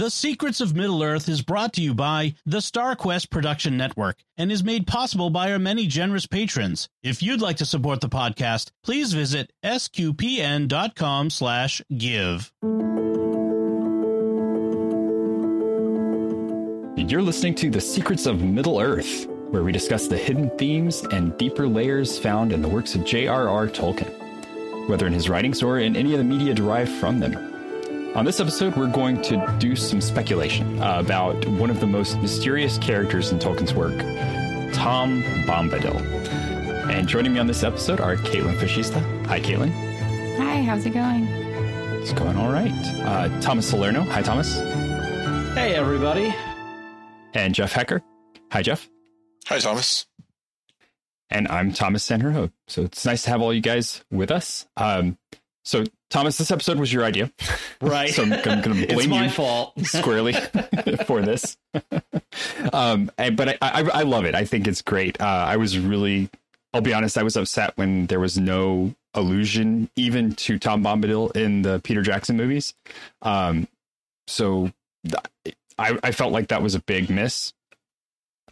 The Secrets of Middle-earth is brought to you by the StarQuest Production Network and is made possible by our many generous patrons. If you'd like to support the podcast, please visit sqpn.com/give. You're listening to The Secrets of Middle-earth, where we discuss the hidden themes and deeper layers found in the works of J.R.R. Tolkien, whether in his writings or in any of the media derived from them. On this episode, we're going to do some speculation about one of the most mysterious characters in Tolkien's work, Tom Bombadil. And joining me on this episode are Kaitlyn Facista. Hi, Kaitlyn. Hi, how's it going? It's going all right. Thomas Salerno. Hi, Thomas. Hey, everybody. And Jeff Haecker. Hi, Jeff. Hi, Thomas. And I'm Thomas Sanjurjo. So it's nice to have all you guys with us. So, Thomas, this episode was your idea. Right. So I'm going to blame it's my you fault. Squarely for this. But I love it. I think it's great. I'll be honest, I was upset when there was no allusion even to Tom Bombadil in the Peter Jackson movies. So I felt like that was a big miss.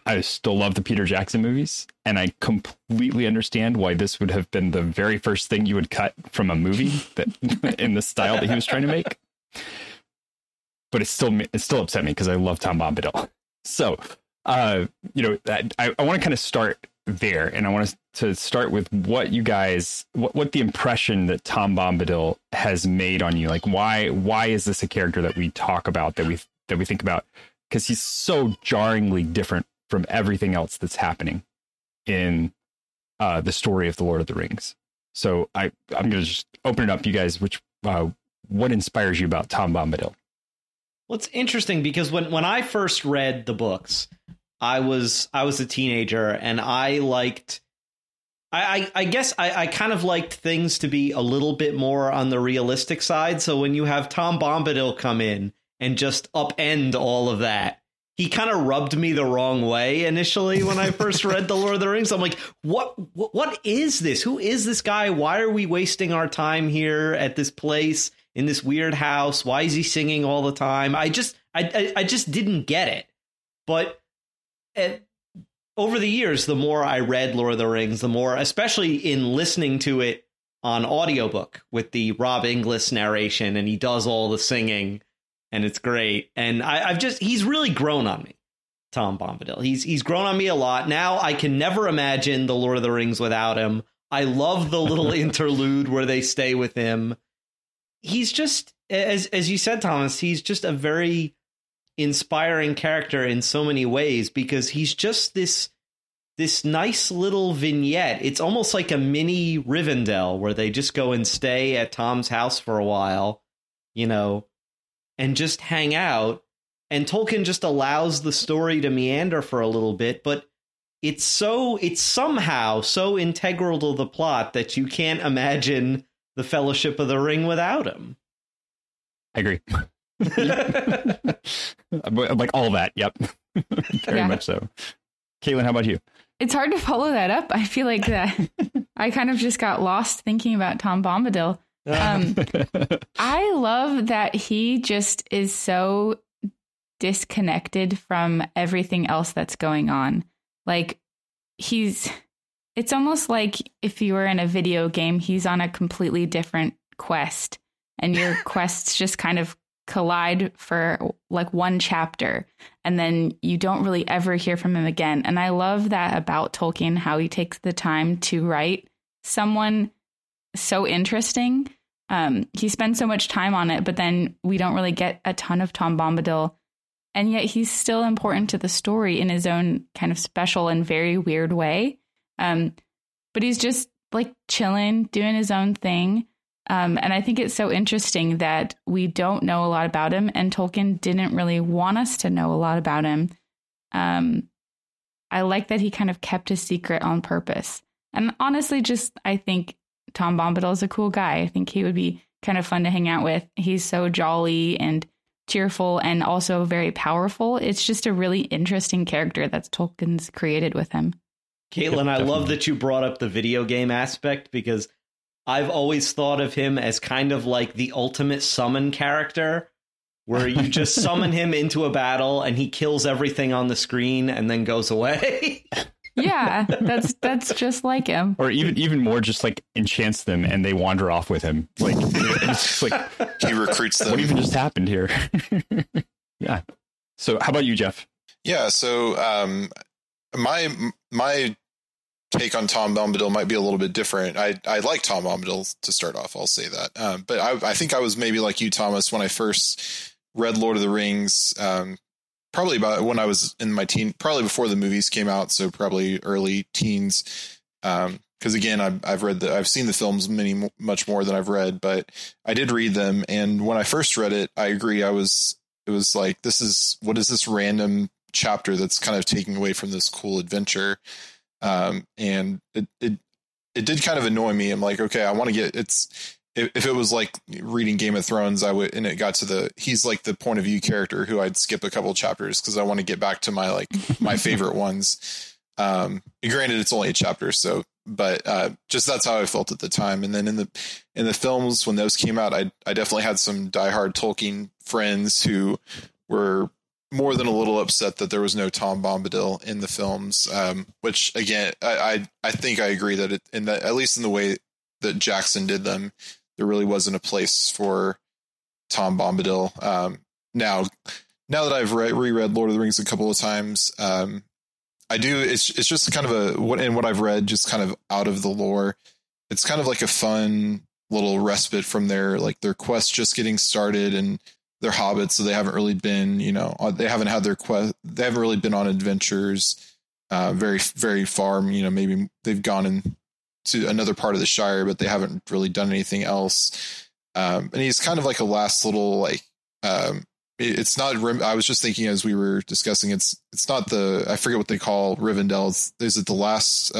I still love the Peter Jackson movies, and I completely understand why this would have been the very first thing you would cut from a movie that in the style that he was trying to make. But it still upset me because I love Tom Bombadil. So, I want to kind of start there, and I want to start with what you guys, what the impression that Tom Bombadil has made on you. Like, why is this a character that we talk about, that we think about? Because he's so jarringly different from everything else that's happening in the story of the Lord of the Rings. So I'm going to just open it up, you guys. What inspires you about Tom Bombadil? Well, it's interesting because when I first read the books, I was a teenager, and I guess I kind of liked things to be a little bit more on the realistic side. So when you have Tom Bombadil come in and just upend all of that, he kind of rubbed me the wrong way initially when I first read The Lord of the Rings. I'm like, what is this? Who is this guy? Why are we wasting our time here at this place in this weird house? Why is he singing all the time? I just didn't get it. But over the years, the more I read Lord of the Rings, the more, especially in listening to it on audiobook with the Rob Inglis narration, and he does all the singing. And it's great. And he's really grown on me, Tom Bombadil. He's grown on me a lot. Now I can never imagine The Lord of the Rings without him. I love the little interlude where they stay with him. He's just, as you said, Thomas, he's just a very inspiring character in so many ways because he's just this nice little vignette. It's almost like a mini Rivendell where they just go and stay at Tom's house for a while, you know, and just hang out. And Tolkien just allows the story to meander for a little bit, but it's somehow so integral to the plot that you can't imagine the Fellowship of the Ring without him. I agree. Like all that. Yep. Very much so. Kaitlyn, how about you? It's hard to follow that up. I feel like that. I kind of just got lost thinking about Tom Bombadil. I love that he just is so disconnected from everything else that's going on. Like it's almost like if you were in a video game, he's on a completely different quest and your quests just kind of collide for like one chapter and then you don't really ever hear from him again. And I love that about Tolkien, how he takes the time to write someone so interesting. He spends so much time on it, but then we don't really get a ton of Tom Bombadil. And yet he's still important to the story in his own kind of special and very weird way. But he's just like chilling, doing his own thing. And I think it's so interesting that we don't know a lot about him. And Tolkien didn't really want us to know a lot about him. I like that he kind of kept his secret on purpose. And honestly, I think Tom Bombadil is a cool guy. I think he would be kind of fun to hang out with. He's so jolly and cheerful and also very powerful. It's just a really interesting character that Tolkien's created with him. Kaitlyn, I love that you brought up the video game aspect because I've always thought of him as kind of like the ultimate summon character where you just summon him into a battle and he kills everything on the screen and then goes away. Yeah, that's just like him. Or even more, just like enchants them and they wander off with him. Like, it's just like he recruits them. What even just happened here? Yeah. So how about you, Jeff? Yeah. So my take on Tom Bombadil might be a little bit different. I like Tom Bombadil to start off. I'll say that. But I think I was maybe like you, Thomas, when I first read Lord of the Rings, probably about when I was in my teen, probably before the movies came out. So probably early teens. Because again, I've seen the films much more than I've read, but I did read them. And when I first read it, I agree. It was like, what is this random chapter that's kind of taking away from this cool adventure? And it did kind of annoy me. I'm like, okay, I want to get if it was like reading Game of Thrones, I would, and it got to he's like the point of view character who I'd skip a couple chapters because I want to get back to my my favorite ones. Granted, it's only a chapter, so but just that's how I felt at the time. And then in the films when those came out, I definitely had some diehard Tolkien friends who were more than a little upset that there was no Tom Bombadil in the films, which again, I think I agree that at least in the way that Jackson did them, there really wasn't a place for Tom Bombadil. Now that I've reread Lord of the Rings a couple of times, I do. It's just kind of what I've read, just kind of out of the lore. It's kind of like a fun little respite from their quest just getting started, and they're hobbits, so they haven't really been, they haven't really been on adventures very, very far. You know, maybe they've gone into another part of the Shire, but they haven't really done anything else. And he's kind of like a last little it's not. I was just thinking as we were discussing, it's not the, I forget what they call Rivendell. Is it the last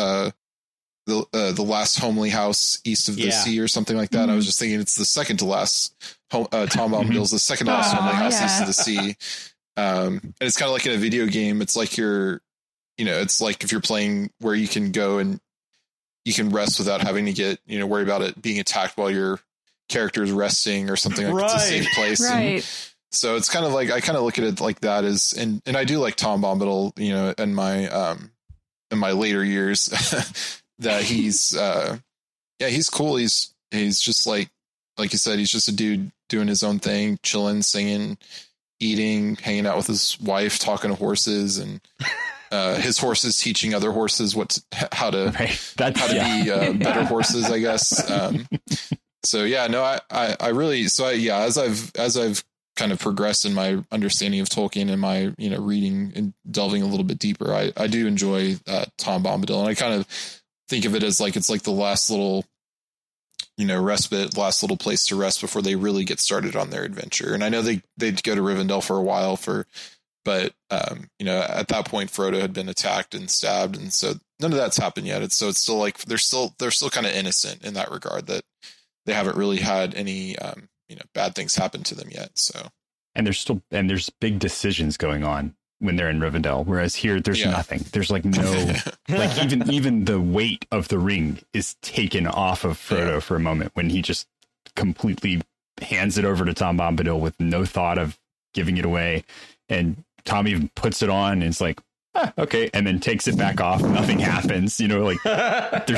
the last homely house east of the sea or something like that? Mm-hmm. I was just thinking it's the second to last. Tom Bombadil's the second to last homely house east of the sea, and it's kind of like in a video game. It's like it's like if you're playing where you can go and you can rest without having to get worry about it being attacked while your character is resting or something like It's a safe place. Right. And, so it's kind of like, I kind of look at it like that is, and I do like Tom Bombadil, in my later years that he's, he's cool. He's just like you said, he's just a dude doing his own thing, chilling, singing, eating, hanging out with his wife, talking to horses, and his horses teaching other horses how to be better horses, I guess. As I've kind of progressed in my understanding of Tolkien and my reading and delving a little bit deeper, I do enjoy Tom Bombadil, and I kind of think of it as like it's like the last little respite, last little place to rest before they really get started on their adventure. And I know they'd go to Rivendell for a while but at that point Frodo had been attacked and stabbed, and so none of that's happened yet. It's still like they're still kind of innocent in that regard, that they haven't really had any bad things happen to them yet. So, and there's big decisions going on when they're in Rivendell, whereas here there's nothing. There's like no, like even the weight of the ring is taken off of Frodo for a moment when he just completely hands it over to Tom Bombadil with no thought of giving it away. And Tom even puts it on and it's like, okay, and then takes it back off. Nothing happens. There's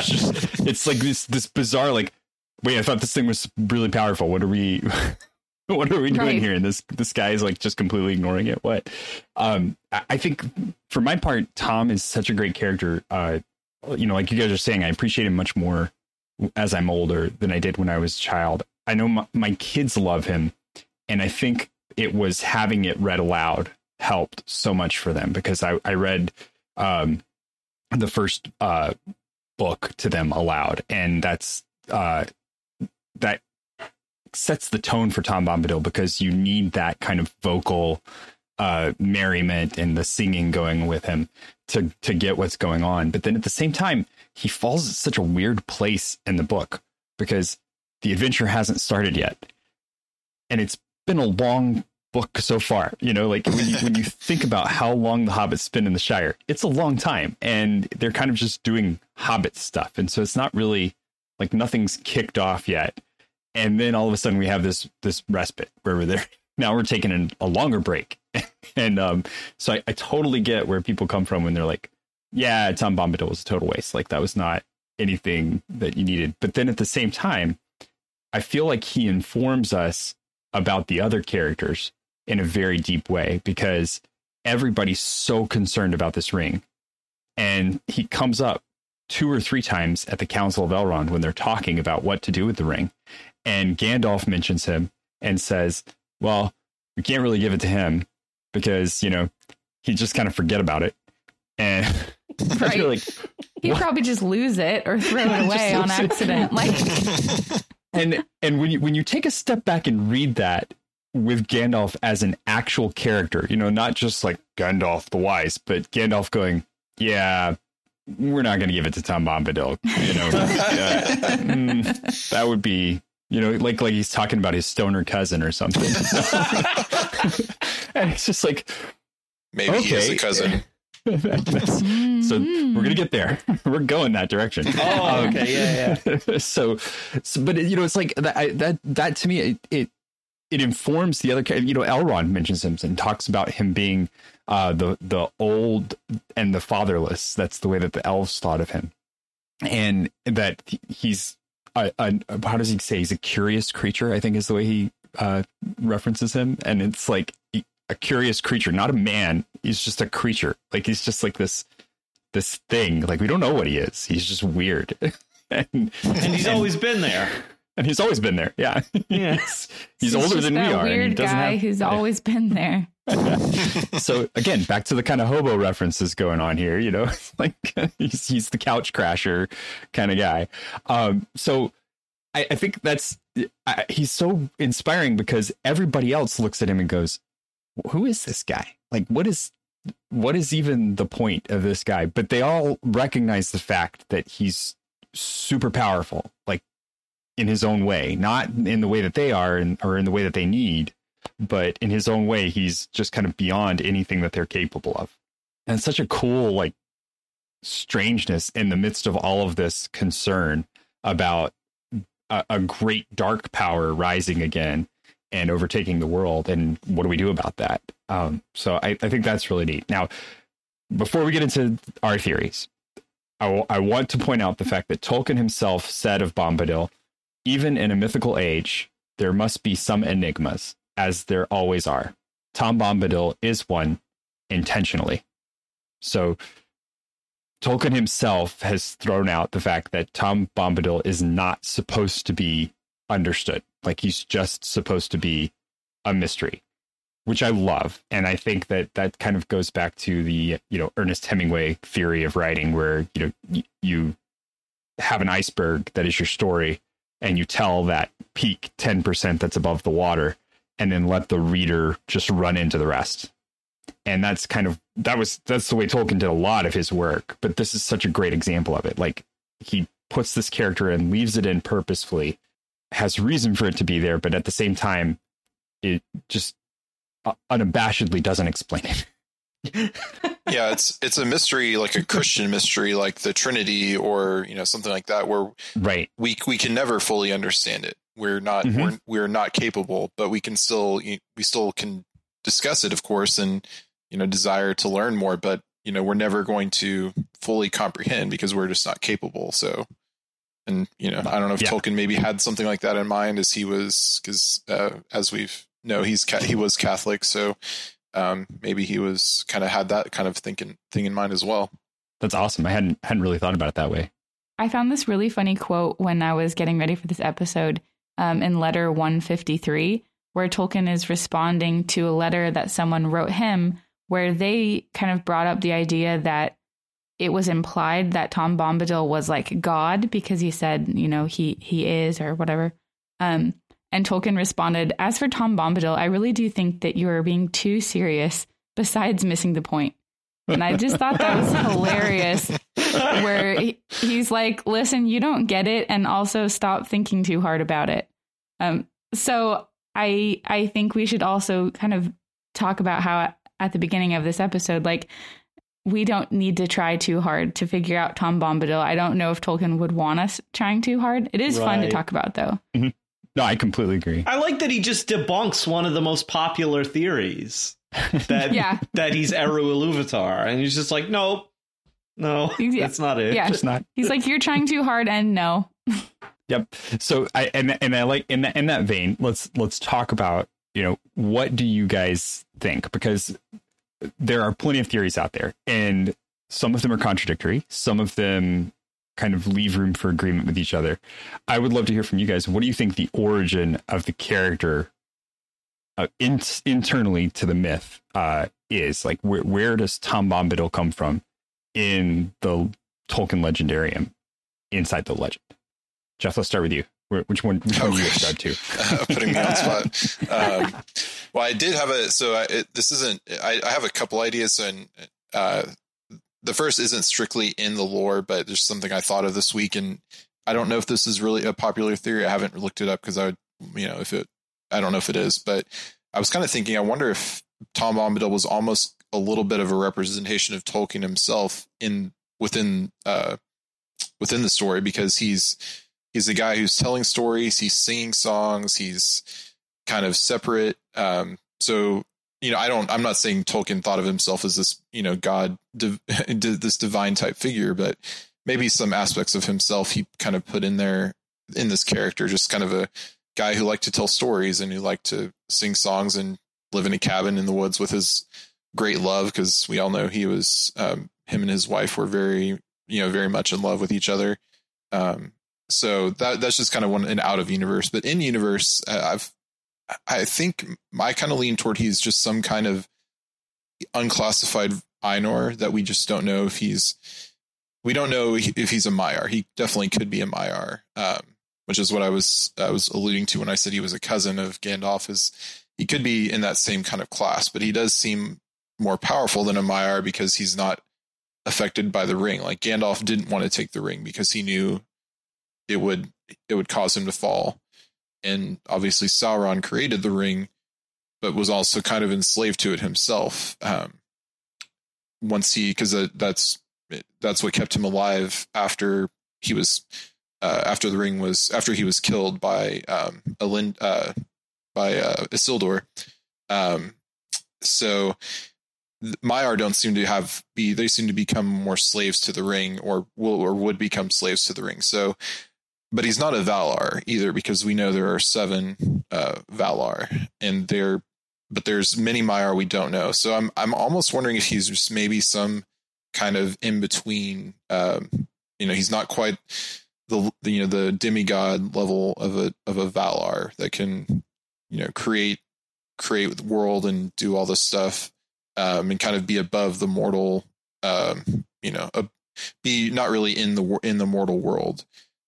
just, it's like this bizarre, like, wait, I thought this thing was really powerful. What are we doing here? And this guy is like just completely ignoring it. What? I think for my part, Tom is such a great character. Like you guys are saying, I appreciate him much more as I'm older than I did when I was a child. I know my kids love him, and I think it was having it read aloud helped so much for them, because I read the first book to them aloud, and that's that sets the tone for Tom Bombadil, because you need that kind of vocal merriment and the singing going with him to get what's going on. But then at the same time, he falls at such a weird place in the book, because the adventure hasn't started yet. And it's been a long book so far, when you think about how long the hobbits spend in the Shire, it's a long time, and they're kind of just doing hobbit stuff. And so it's not really like nothing's kicked off yet. And then all of a sudden we have this respite where they're Now we're taking a longer break. And so I totally get where people come from when they're like, yeah, Tom Bombadil was a total waste. Like, that was not anything that you needed. But then at the same time, I feel like he informs us about the other characters in a very deep way, because everybody's so concerned about this ring. And he comes up 2 or 3 times at the Council of Elrond when they're talking about what to do with the ring. And Gandalf mentions him and says, well, we can't really give it to him because, you know, he just kind of forget about it. And right. You're like, he'd probably just lose it or throw it away on accident. Like, and when you take a step back and read that with Gandalf as an actual character, you know, not just like Gandalf the Wise, but Gandalf going, yeah, we're not going to give it to Tom Bombadil. You know, that would be, you know, like he's talking about his stoner cousin or something. And it's just like, maybe okay, he is a cousin. So we're gonna get there. We're going that direction. Oh, okay, yeah. So, but you know, it's like that to me, it informs the other. You know, Elrond mentions him and talks about him being the old and the fatherless. That's the way that the elves thought of him, and that he's how does he say? He's a curious creature, I think, is the way he references him, and it's like. A curious creature, not a man. He's just a creature. Like, he's just like this thing. Like, we don't know what he is. He's just weird. and he's always been there. And he's always been there. Yeah. Yes. He's older than we are. Weird guy who's always been there. So again, back to the kind of hobo references going on here. You know, like he's the couch crasher kind of guy. So I think that's he's so inspiring because everybody else looks at him and goes, who is this guy? Like, what is even the point of this guy? But they all recognize the fact that he's super powerful, like in his own way, not in the way that they are or in the way that they need, but in his own way, he's just kind of beyond anything that they're capable of. And it's such a cool, like, strangeness in the midst of all of this concern about a great dark power rising again and overtaking the world, and what do we do about that? So I think that's really neat. Now, before we get into our theories, I want to point out the fact that Tolkien himself said of Bombadil, even in a mythical age, there must be some enigmas, as there always are. Tom Bombadil is one, intentionally. So Tolkien himself has thrown out the fact that Tom Bombadil is not supposed to be understood. Like, he's just supposed to be a mystery, which I love. And I think that kind of goes back to the, you know, Ernest Hemingway theory of writing, where, you know, you have an iceberg that is your story, and you tell that peak 10% that's above the water, and then let the reader just run into the rest. And that's the way Tolkien did a lot of his work. But this is such a great example of it. Like, he puts this character and leaves it in purposefully, has reason for it to be there, but at the same time, it just unabashedly doesn't explain it. Yeah, it's a mystery, like a Christian mystery, like the Trinity, or, you know, something like that, where right. we can never fully understand it. We're not we're not capable, but we still can discuss it, of course, and, you know, desire to learn more, but, you know, we're never going to fully comprehend because we're just not capable. So. And, you know, I don't know if Tolkien maybe had something like that in mind as he was, because as we've know, he was Catholic. So maybe he was kind of had that kind of thing in mind as well. That's awesome. I hadn't really thought about it that way. I found this really funny quote when I was getting ready for this episode in letter 153, where Tolkien is responding to a letter that someone wrote him where they kind of brought up the idea that it was implied that Tom Bombadil was like God because he said, you know, he is or whatever. And Tolkien responded, as for Tom Bombadil, I really do think that you are being too serious besides missing the point. And I just thought that was hilarious, where he's like, listen, you don't get it. And also stop thinking too hard about it. So I think we should also kind of talk about how at the beginning of this episode, like, we don't need to try too hard to figure out Tom Bombadil. I don't know if Tolkien would want us trying too hard. It is fun to talk about, though. Mm-hmm. No, I completely agree. I like that he just debunks one of the most popular theories that that he's Eru Ilúvatar, and he's just like, no, that's not it. Yeah, just not. He's like, you're trying too hard, and no. Yep. So I like in that vein, let's talk about, what do you guys think? Because there are plenty of theories out there, and some of them are contradictory. Some of them kind of leave room for agreement with each other. I would love to hear from you guys. What do you think the origin of the character internally to the myth is? Like, where does Tom Bombadil come from in the Tolkien Legendarium inside the legend? Jeff, let's start with you. Which one do you subscribe to? Putting me on the spot. Well, I did have I have a couple ideas, and the first isn't strictly in the lore, but there's something I thought of this week, and I don't know if this is really a popular theory. I haven't looked it up because I would, I don't know if it is, but I was kind of thinking, I wonder if Tom Bombadil was almost a little bit of a representation of Tolkien himself within the story, because he's the guy who's telling stories, he's singing songs, he's kind of separate. I'm not saying Tolkien thought of himself as this, God, this divine type figure, but maybe some aspects of himself he kind of put in there in this character, just kind of a guy who liked to tell stories and who liked to sing songs and live in a cabin in the woods with his great love. Because we all know he was, him and his wife were very, very much in love with each other. So that's just kind of one, an out of universe, but in universe, I kind of lean toward he's just some kind of unclassified Ainur that we just don't know if he's a Maiar. He definitely could be a Maiar, which is what I was alluding to when I said he was a cousin of Gandalf. Is he could be in that same kind of class, but he does seem more powerful than a Maiar because he's not affected by the ring. Like Gandalf didn't want to take the ring because he knew it would cause him to fall. And obviously Sauron created the ring, but was also kind of enslaved to it himself. That's what kept him alive after he was killed by Isildur. So Maiar don't seem to they seem to become more slaves to the ring, or would become slaves to the ring. So. But he's not a Valar either, because we know there are 7 Valar, but there's many Maiar we don't know. So I'm almost wondering if he's just maybe some kind of in between. He's not quite the demigod level of a Valar that can create the world and do all this stuff, and kind of be above the mortal, be not really in the mortal world.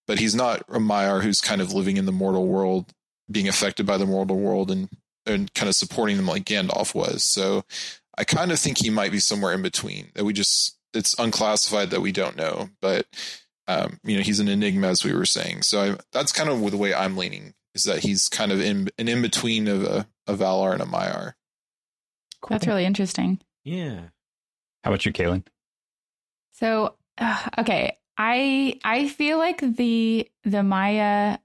But he's not a Maiar who's kind of living in the mortal world, being affected by the mortal world and kind of supporting them like Gandalf was. So I kind of think he might be somewhere in between that it's unclassified that we don't know, but he's an enigma, as we were saying. So that's kind of the way I'm leaning, is that he's kind of in between of a Valar and a Maiar. Cool. That's really interesting. Yeah. How about you, Kaitlyn? So, okay. I feel like the Maya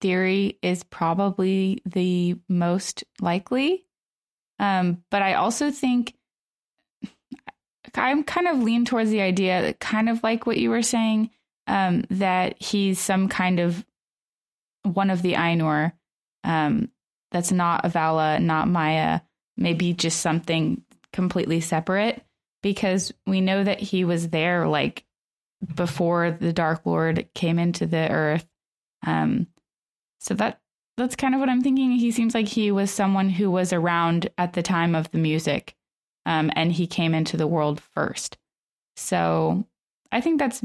theory is probably the most likely, but I also think I'm kind of lean towards the idea that, kind of like what you were saying, that he's some kind of one of the Ainur, that's not a Vala, not Maya, maybe just something completely separate, because we know that he was there before the Dark Lord came into the earth. So that's kind of what I'm thinking. He seems like he was someone who was around at the time of the music, and he came into the world first. So I think that's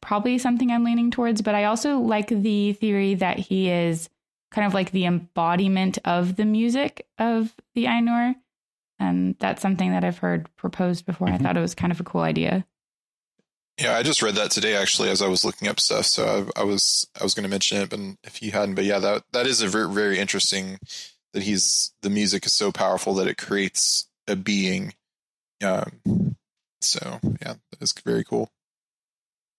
probably something I'm leaning towards, but I also like the theory that he is kind of like the embodiment of the music of the Ainur. And that's something that I've heard proposed before. Mm-hmm. I thought it was kind of a cool idea. Yeah, I just read that today, actually, as I was looking up stuff. So I was going to mention it, but if you hadn't, but yeah, that is a very, very interesting, that the music is so powerful that it creates a being. So yeah, that is very cool.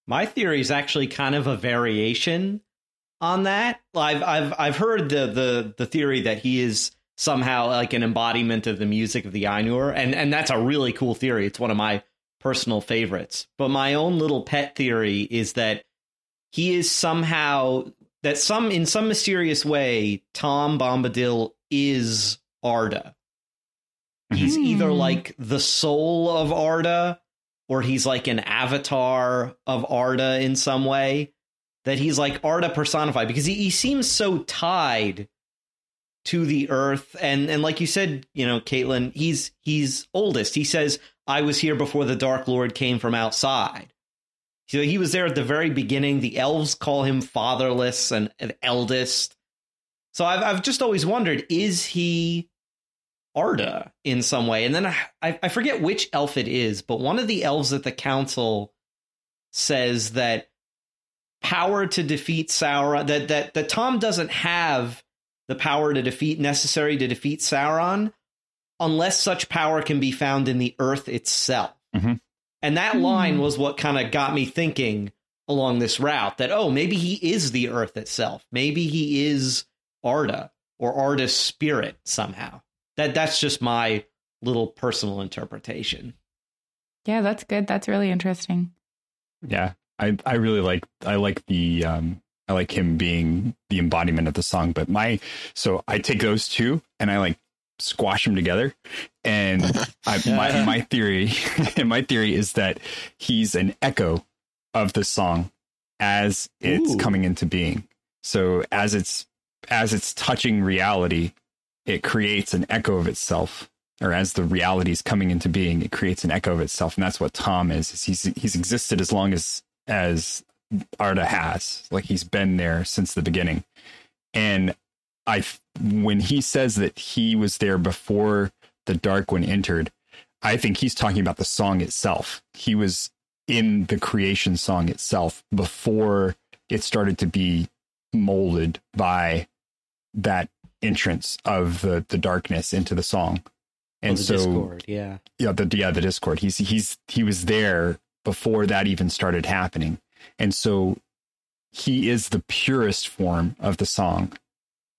My theory is actually kind of a variation on that. I've heard the theory that he is somehow like an embodiment of the music of the Ainur, and that's a really cool theory. It's one of my personal favorites. But my own little pet theory is that he is somehow that in some mysterious way, Tom Bombadil is Arda. He's either like the soul of Arda, or he's like an avatar of Arda in some way, that he's like Arda personified, because he seems so tied to the earth. And like you said, you know, Kaitlyn, he's oldest. He says, I was here before the Dark Lord came from outside. So he was there at the very beginning. The elves call him fatherless and eldest. So I've just always wondered, is he Arda in some way? And then I forget which elf it is, but one of the elves at the council says that power to defeat Sauron, that Tom doesn't have the power to defeat necessary to defeat Sauron unless such power can be found in the earth itself. Mm-hmm. And that line was what kind of got me thinking along this route that, oh, maybe he is the earth itself. Maybe he is Arda or Arda's spirit somehow. That's just my little personal interpretation. Yeah, that's good. That's really interesting. Yeah, I really like him being the embodiment of the song. But so I take those two and I like squash them together. And my theory is that he's an echo of the song as it's coming into being. So as it's touching reality, it creates an echo of itself, or as the reality is coming into being, it creates an echo of itself. And that's what Tom is. He's existed as long as Arda has, like he's been there since the beginning. And when he says that he was there before the Dark One entered, I think he's talking about the song itself. He was in the creation song itself before it started to be molded by that entrance of the darkness into the song. And the Discord, the Discord. He was there before that even started happening. And so he is the purest form of the song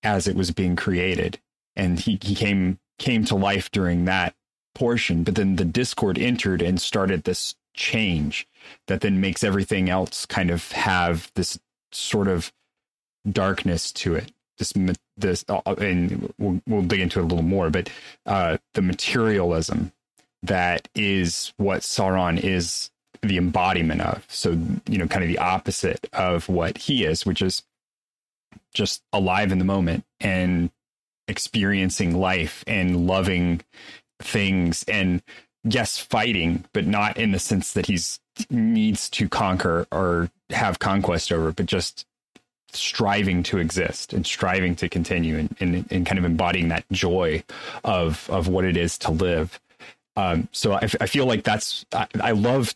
as it was being created. And he came to life during that portion, but then the Discord entered and started this change that then makes everything else kind of have this sort of darkness to it. And we'll dig into it a little more, but the materialism that is what Sauron is the embodiment of. So, you know, kind of the opposite of what he is, which is just alive in the moment and experiencing life and loving things and, yes, fighting, but not in the sense that he's needs to conquer or have conquest over, but just striving to exist and striving to continue and kind of embodying that joy of what it is to live. So I feel like I love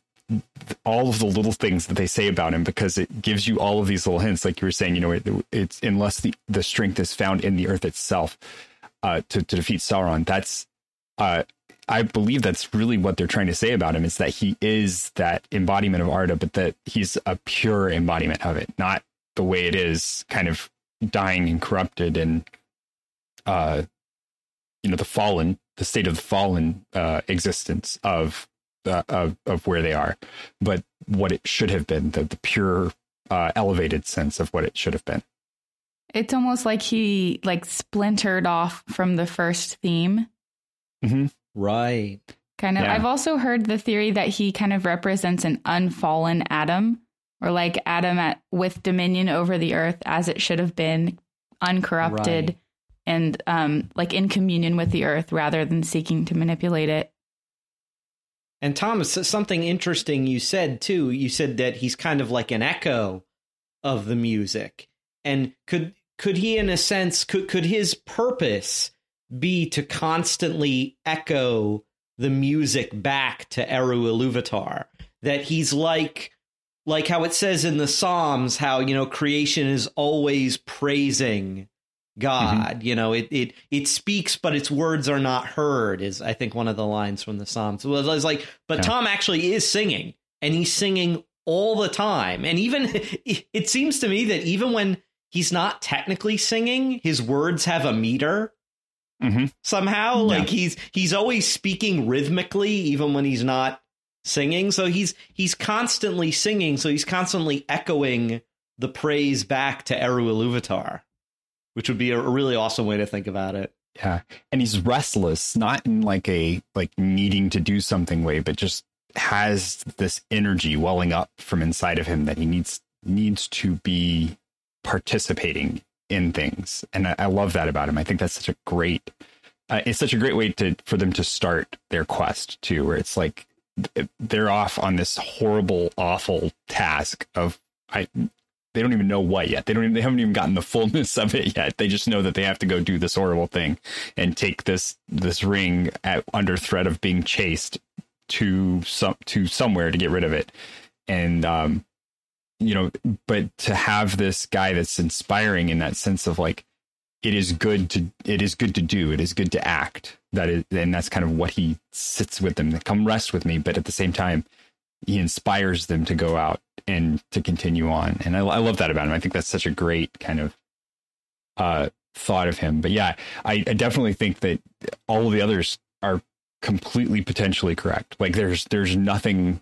all of the little things that they say about him, because it gives you all of these little hints. Like you were saying, you know, it's unless the strength is found in the earth itself to defeat Sauron. That's I believe that's really what they're trying to say about him, is that he is that embodiment of Arda, but that he's a pure embodiment of it, not the way it is, kind of dying and corrupted and, you know, the state of the fallen existence of where they are, but what it should have been, the pure elevated sense of what it should have been. It's almost like he like splintered off from the first theme. Mm-hmm. Right. Kind of. Yeah. I've also heard the theory that he kind of represents an unfallen Adam, or like Adam with dominion over the earth as it should have been, uncorrupted, right, and like in communion with the earth rather than seeking to manipulate it. And Thomas, something interesting you said, too. You said that he's kind of like an echo of the music. And could he, in a sense, could his purpose be to constantly echo the music back to Eru Ilúvatar? That he's like how it says in the Psalms, how, you know, creation is always praising God. Mm-hmm. You know, it speaks, but its words are not heard, is I think one of the lines from the Psalms. Well, it's like, but yeah, Tom actually is singing, and he's singing all the time. And even it seems to me that even when he's not technically singing. His words have a meter somehow. Yeah. Like he's always speaking rhythmically, even when he's not singing. So he's constantly singing. So he's constantly echoing the praise back to Eru Ilúvatar, which would be a really awesome way to think about it. Yeah. And he's restless, not in like a needing to do something way, but just has this energy welling up from inside of him that he needs to be participating in things. And I love that about him. I think that's such a great it's such a great way for them to start their quest, too, where it's like they're off on this horrible, awful task of they don't even know what yet. They haven't even gotten the fullness of it yet. They just know that they have to go do this horrible thing and take this ring under threat of being chased to somewhere to get rid of it. And, but to have this guy that's inspiring in that sense of like, it is good to act. And that's kind of what he sits with them to come rest with me. But at the same time, he inspires them to go out and to continue on. And I love that about him. I think that's such a great kind of thought of him. But yeah, I definitely think that all of the others are completely potentially correct. Like there's nothing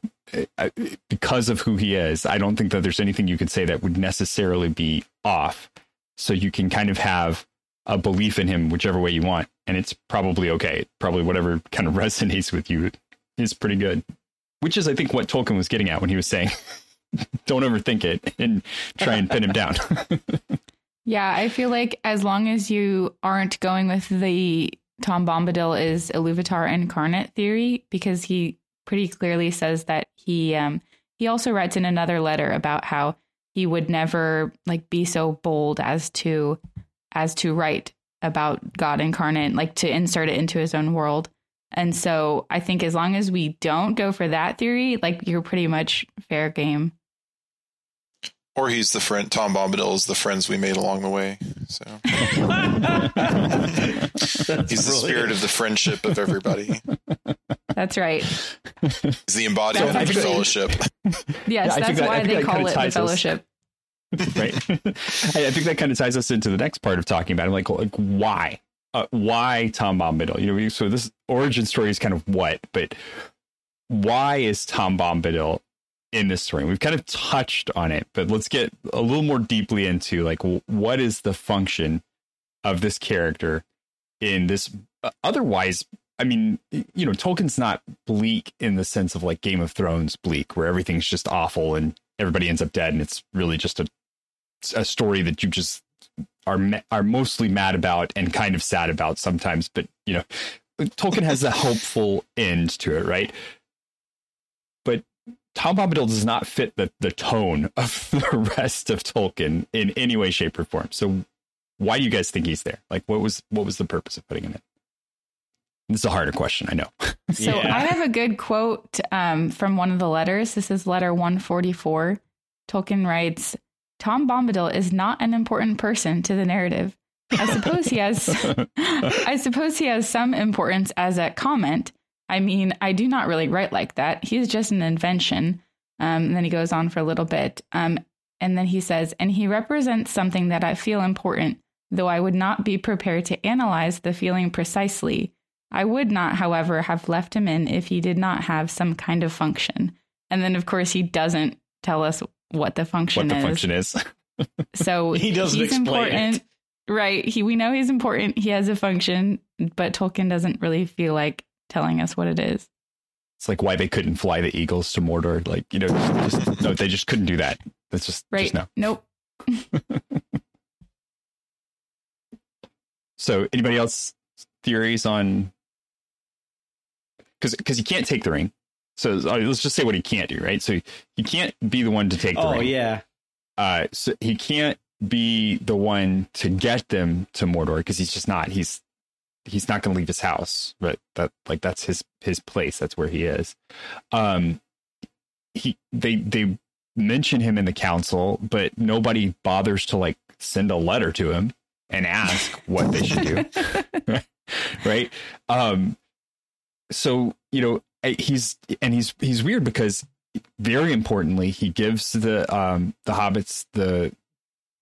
because of who he is. I don't think that there's anything you could say that would necessarily be off. So you can kind of have a belief in him whichever way you want. And it's probably okay. Probably whatever kind of resonates with you is pretty good. Which is, I think, what Tolkien was getting at when he was saying, don't overthink it and try and pin him down. Yeah, I feel like as long as you aren't going with the Tom Bombadil is Ilúvatar incarnate theory, because he pretty clearly says that he also writes in another letter about how he would never be so bold as to write about God incarnate, to insert it into his own world. And so I think as long as we don't go for that theory, you're pretty much fair game. Or he's the friend. Tom Bombadil is the friends we made along the way. So he's the spirit of the friendship of everybody. That's right. He's the embodiment of the fellowship. Yes, that's why they call it the fellowship. Right. I think that kind of ties us into the next part of talking about him. Like why? Why Tom Bombadil? So this origin story is kind of what, but why is Tom Bombadil in this story? We've kind of touched on it, but let's get a little more deeply into what is the function of this character in this otherwise. I mean, Tolkien's not bleak in the sense of Game of Thrones bleak, where everything's just awful and everybody ends up dead. And it's really just a story that you just are mostly mad about and kind of sad about sometimes, but Tolkien has a hopeful end to it, right? But Tom Bombadil does not fit the tone of the rest of Tolkien in any way, shape, or form. So why do you guys think he's there? What was the purpose of putting him in? This is a harder question, I know. So yeah. I have a good quote from one of the letters. This is letter 144. Tolkien writes, "Tom Bombadil is not an important person to the narrative. I suppose he has some importance as a comment. I mean, I do not really write like that. He's just an invention." And then he goes on for a little bit. And then he says, "And he represents something that I feel important, though I would not be prepared to analyze the feeling precisely. I would not, however, have left him in if he did not have some kind of function." And then, of course, he doesn't tell us what the function is. So he doesn't explain it. Right. We know he's important. He has a function, but Tolkien doesn't really feel like telling us what it is. It's like why they couldn't fly the eagles to Mordor. No, they just couldn't do that. That's just right. Just no. Nope. So anybody else theories on? Because he can't take the ring. So let's just say what he can't do, right? So he can't be the one to take the ring. Oh, yeah. So he can't be the one to get them to Mordor because he's just not. He's not going to leave his house, but that's his place. That's where he is. They mention him in the council, but nobody bothers to send a letter to him and ask what they should do. Right. He's weird because, very importantly, he gives the hobbits the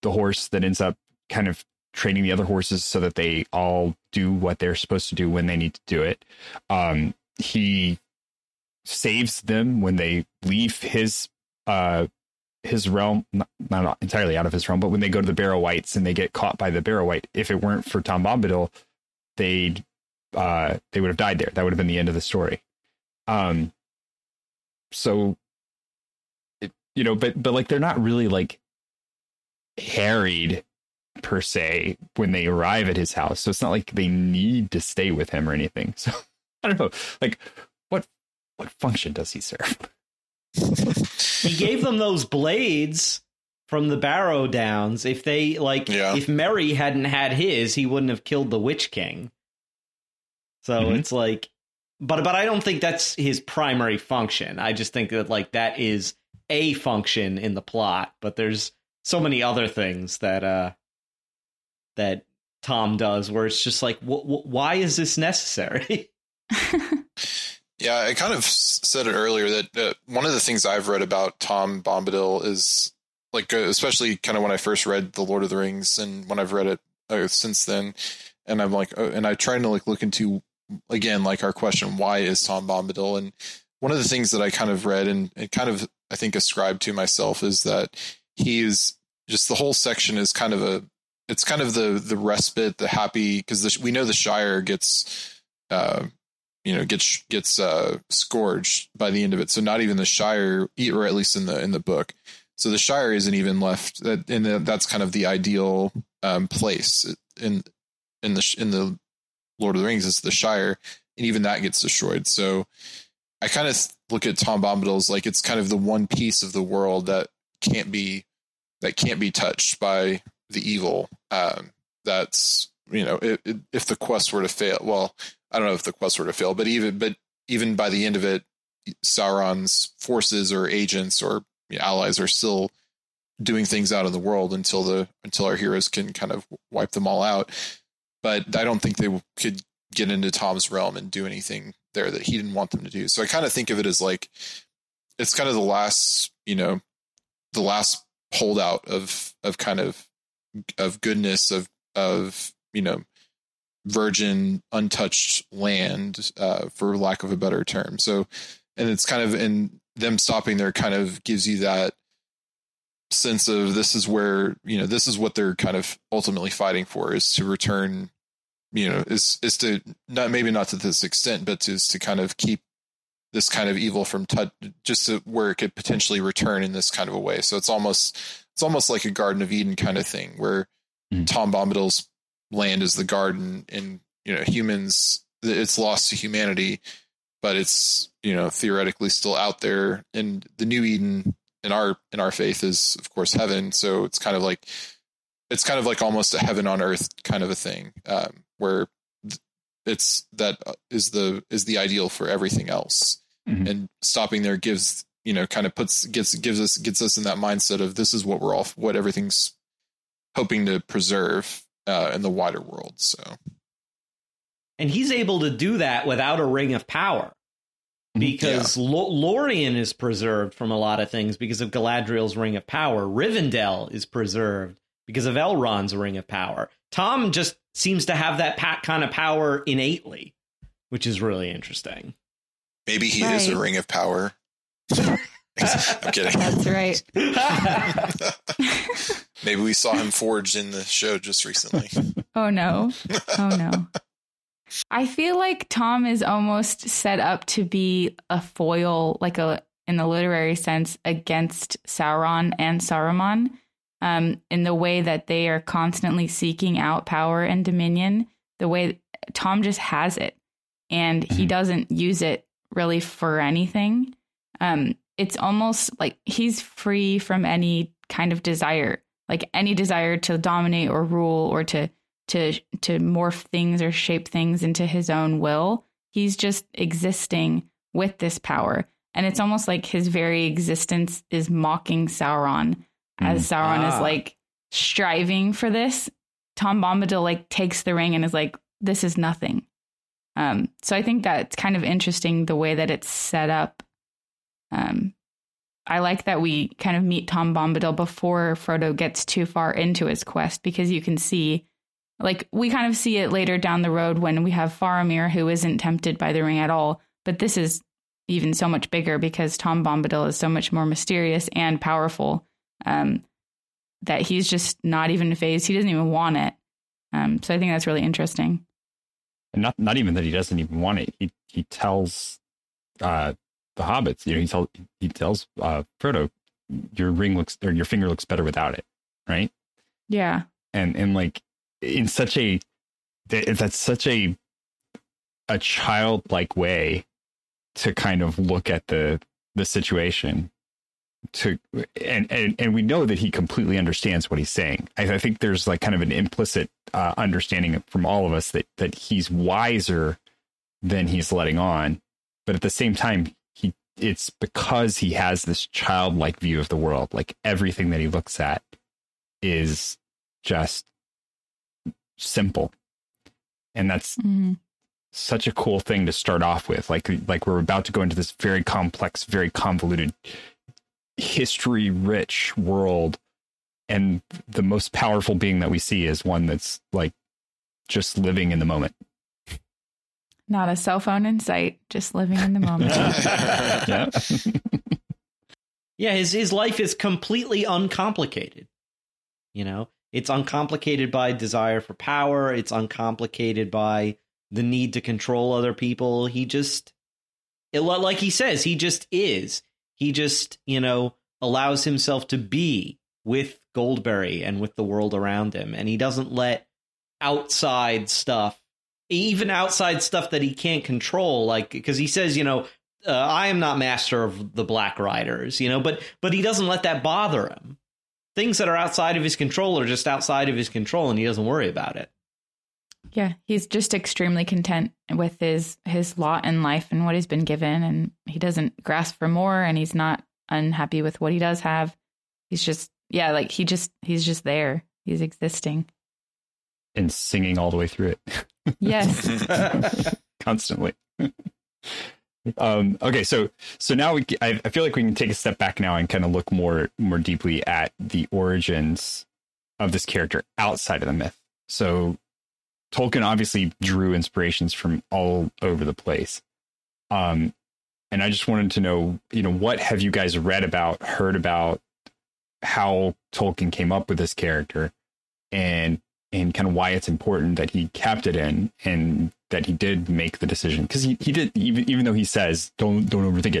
the horse that ends up kind of training the other horses so that they all do what they're supposed to do when they need to do it. He saves them when they leave his realm, not entirely out of his realm, but when they go to the Barrow-wights and they get caught by the Barrow-wight, if it weren't for Tom Bombadil, they would have died there. That would have been the end of the story. But like, they're not really like harried per se when they arrive at his house. So it's not like they need to stay with him or anything. So I don't know, like what function does he serve? He gave them those blades from the Barrow Downs. If they if Merry hadn't had his, he wouldn't have killed the Witch King. So it's like, but I don't think that's his primary function. I just think that like that is a function in the plot, but there's so many other things that that Tom does where it's just like, why is this necessary? Yeah, I kind of said it earlier that one of the things I've read about Tom Bombadil is like, especially kind of when I first read The Lord of the Rings and when I've read it since then. And I'm like, and I tried to like look into again, like our question, why is Tom Bombadil? And one of the things that I kind of read and kind of, I think, ascribed to myself is that he is just, the whole section is kind of the respite, the happy, because we know the Shire gets, gets scourged by the end of it. So not even the Shire, or at least in the book. So the Shire isn't even left, and that's kind of the ideal place in the Lord of the Rings is the Shire, and even that gets destroyed. So I kind of look at Tom Bombadil's like, it's kind of the one piece of the world that can't be touched by the evil. That's, if the quest were to fail, well, I don't know if the quest were to fail, but even by the end of it, Sauron's forces or agents or allies are still doing things out in the world until our heroes can kind of wipe them all out. But I don't think they could get into Tom's realm and do anything there that he didn't want them to do. So I kind of think of it as like, it's kind of the last holdout of goodness of virgin, untouched land, for lack of a better term. So, and it's kind of, and them stopping there kind of gives you that sense of this is where, this is what they're kind of ultimately fighting for, is to return, is to not, maybe not to this extent, but to kind of keep this kind of evil from just to where it could potentially return in this kind of a way. So it's almost like a Garden of Eden kind of thing where Tom Bombadil's land is the garden, and humans, it's lost to humanity, but it's theoretically still out there, and the new Eden in our faith is of course heaven. So it's kind of like almost a heaven on earth kind of a thing, where it's that is the ideal for everything else. And stopping there gives kind of gets us in that mindset of this is what everything's hoping to preserve in the wider world. So, and he's able to do that without a ring of power, because Lorien is preserved from a lot of things because of Galadriel's ring of power. Rivendell is preserved because of Elrond's ring of power. Tom just seems to have that kind of power innately, which is really interesting. Maybe he is a ring of power. I'm kidding. That's right. Maybe we saw him forged in the show just recently. Oh no. I feel like Tom is almost set up to be a foil, in the literary sense, against Sauron and Saruman, in the way that they are constantly seeking out power and dominion. The way Tom just has it, and he doesn't use it really for anything. It's almost like he's free from any kind of desire, like any desire to dominate or rule or to morph things or shape things into his own will. He's just existing with this power. And it's almost like his very existence is mocking Sauron, as Sauron is like striving for this. Tom Bombadil like takes the ring and is like, this is nothing. So I think that's kind of interesting, the way that it's set up. I like that we kind of meet Tom Bombadil before Frodo gets too far into his quest, because you can see, like, we kind of see it later down the road when we have Faramir, who isn't tempted by the ring at all. But this is even so much bigger because Tom Bombadil is so much more mysterious and powerful that he's just not even phased. He doesn't even want it. So I think that's really interesting. And not even that he doesn't even want it. He tells the hobbits, you know, he tells Frodo, your ring looks, or your finger looks better without it, right? Yeah. And like in such a, that's such a childlike way to kind of look at the situation. And we know that he completely understands what he's saying. I think there's like kind of an implicit understanding from all of us that he's wiser than he's letting on, but at the same time, it's because he has this childlike view of the world. Like everything that he looks at is just simple, and that's such a cool thing to start off with. Like we're about to go into this very complex, very convoluted, history-rich world, and the most powerful being that we see is one that's like just living in the moment. Not a cell phone in sight, just living in the moment. Yeah, his life is completely uncomplicated. You know, it's uncomplicated by desire for power. It's uncomplicated by the need to control other people. He just, like he says, he just is. He just, you know, allows himself to be with Goldberry and with the world around him. And he doesn't let outside stuff, even outside stuff that he can't control, like, because he says, you know, I am not master of the Black Riders, you know, but he doesn't let that bother him. Things that are outside of his control are just outside of his control, and he doesn't worry about it. Yeah, he's just extremely content with his lot in life and what he's been given, and he doesn't grasp for more, and he's not unhappy with what he does have. He's just, yeah, like he's just there. He's existing. And singing all the way through it. Yes. Constantly. Okay. So now I feel like we can take a step back now and kind of look more deeply at the origins of this character outside of the myth. So Tolkien obviously drew inspirations from all over the place. And I just wanted to know, you know, what have you guys read about, heard about, how Tolkien came up with this character, and kind of why it's important that he kept it in and that he did make the decision. Cause he did, even though he says, don't overthink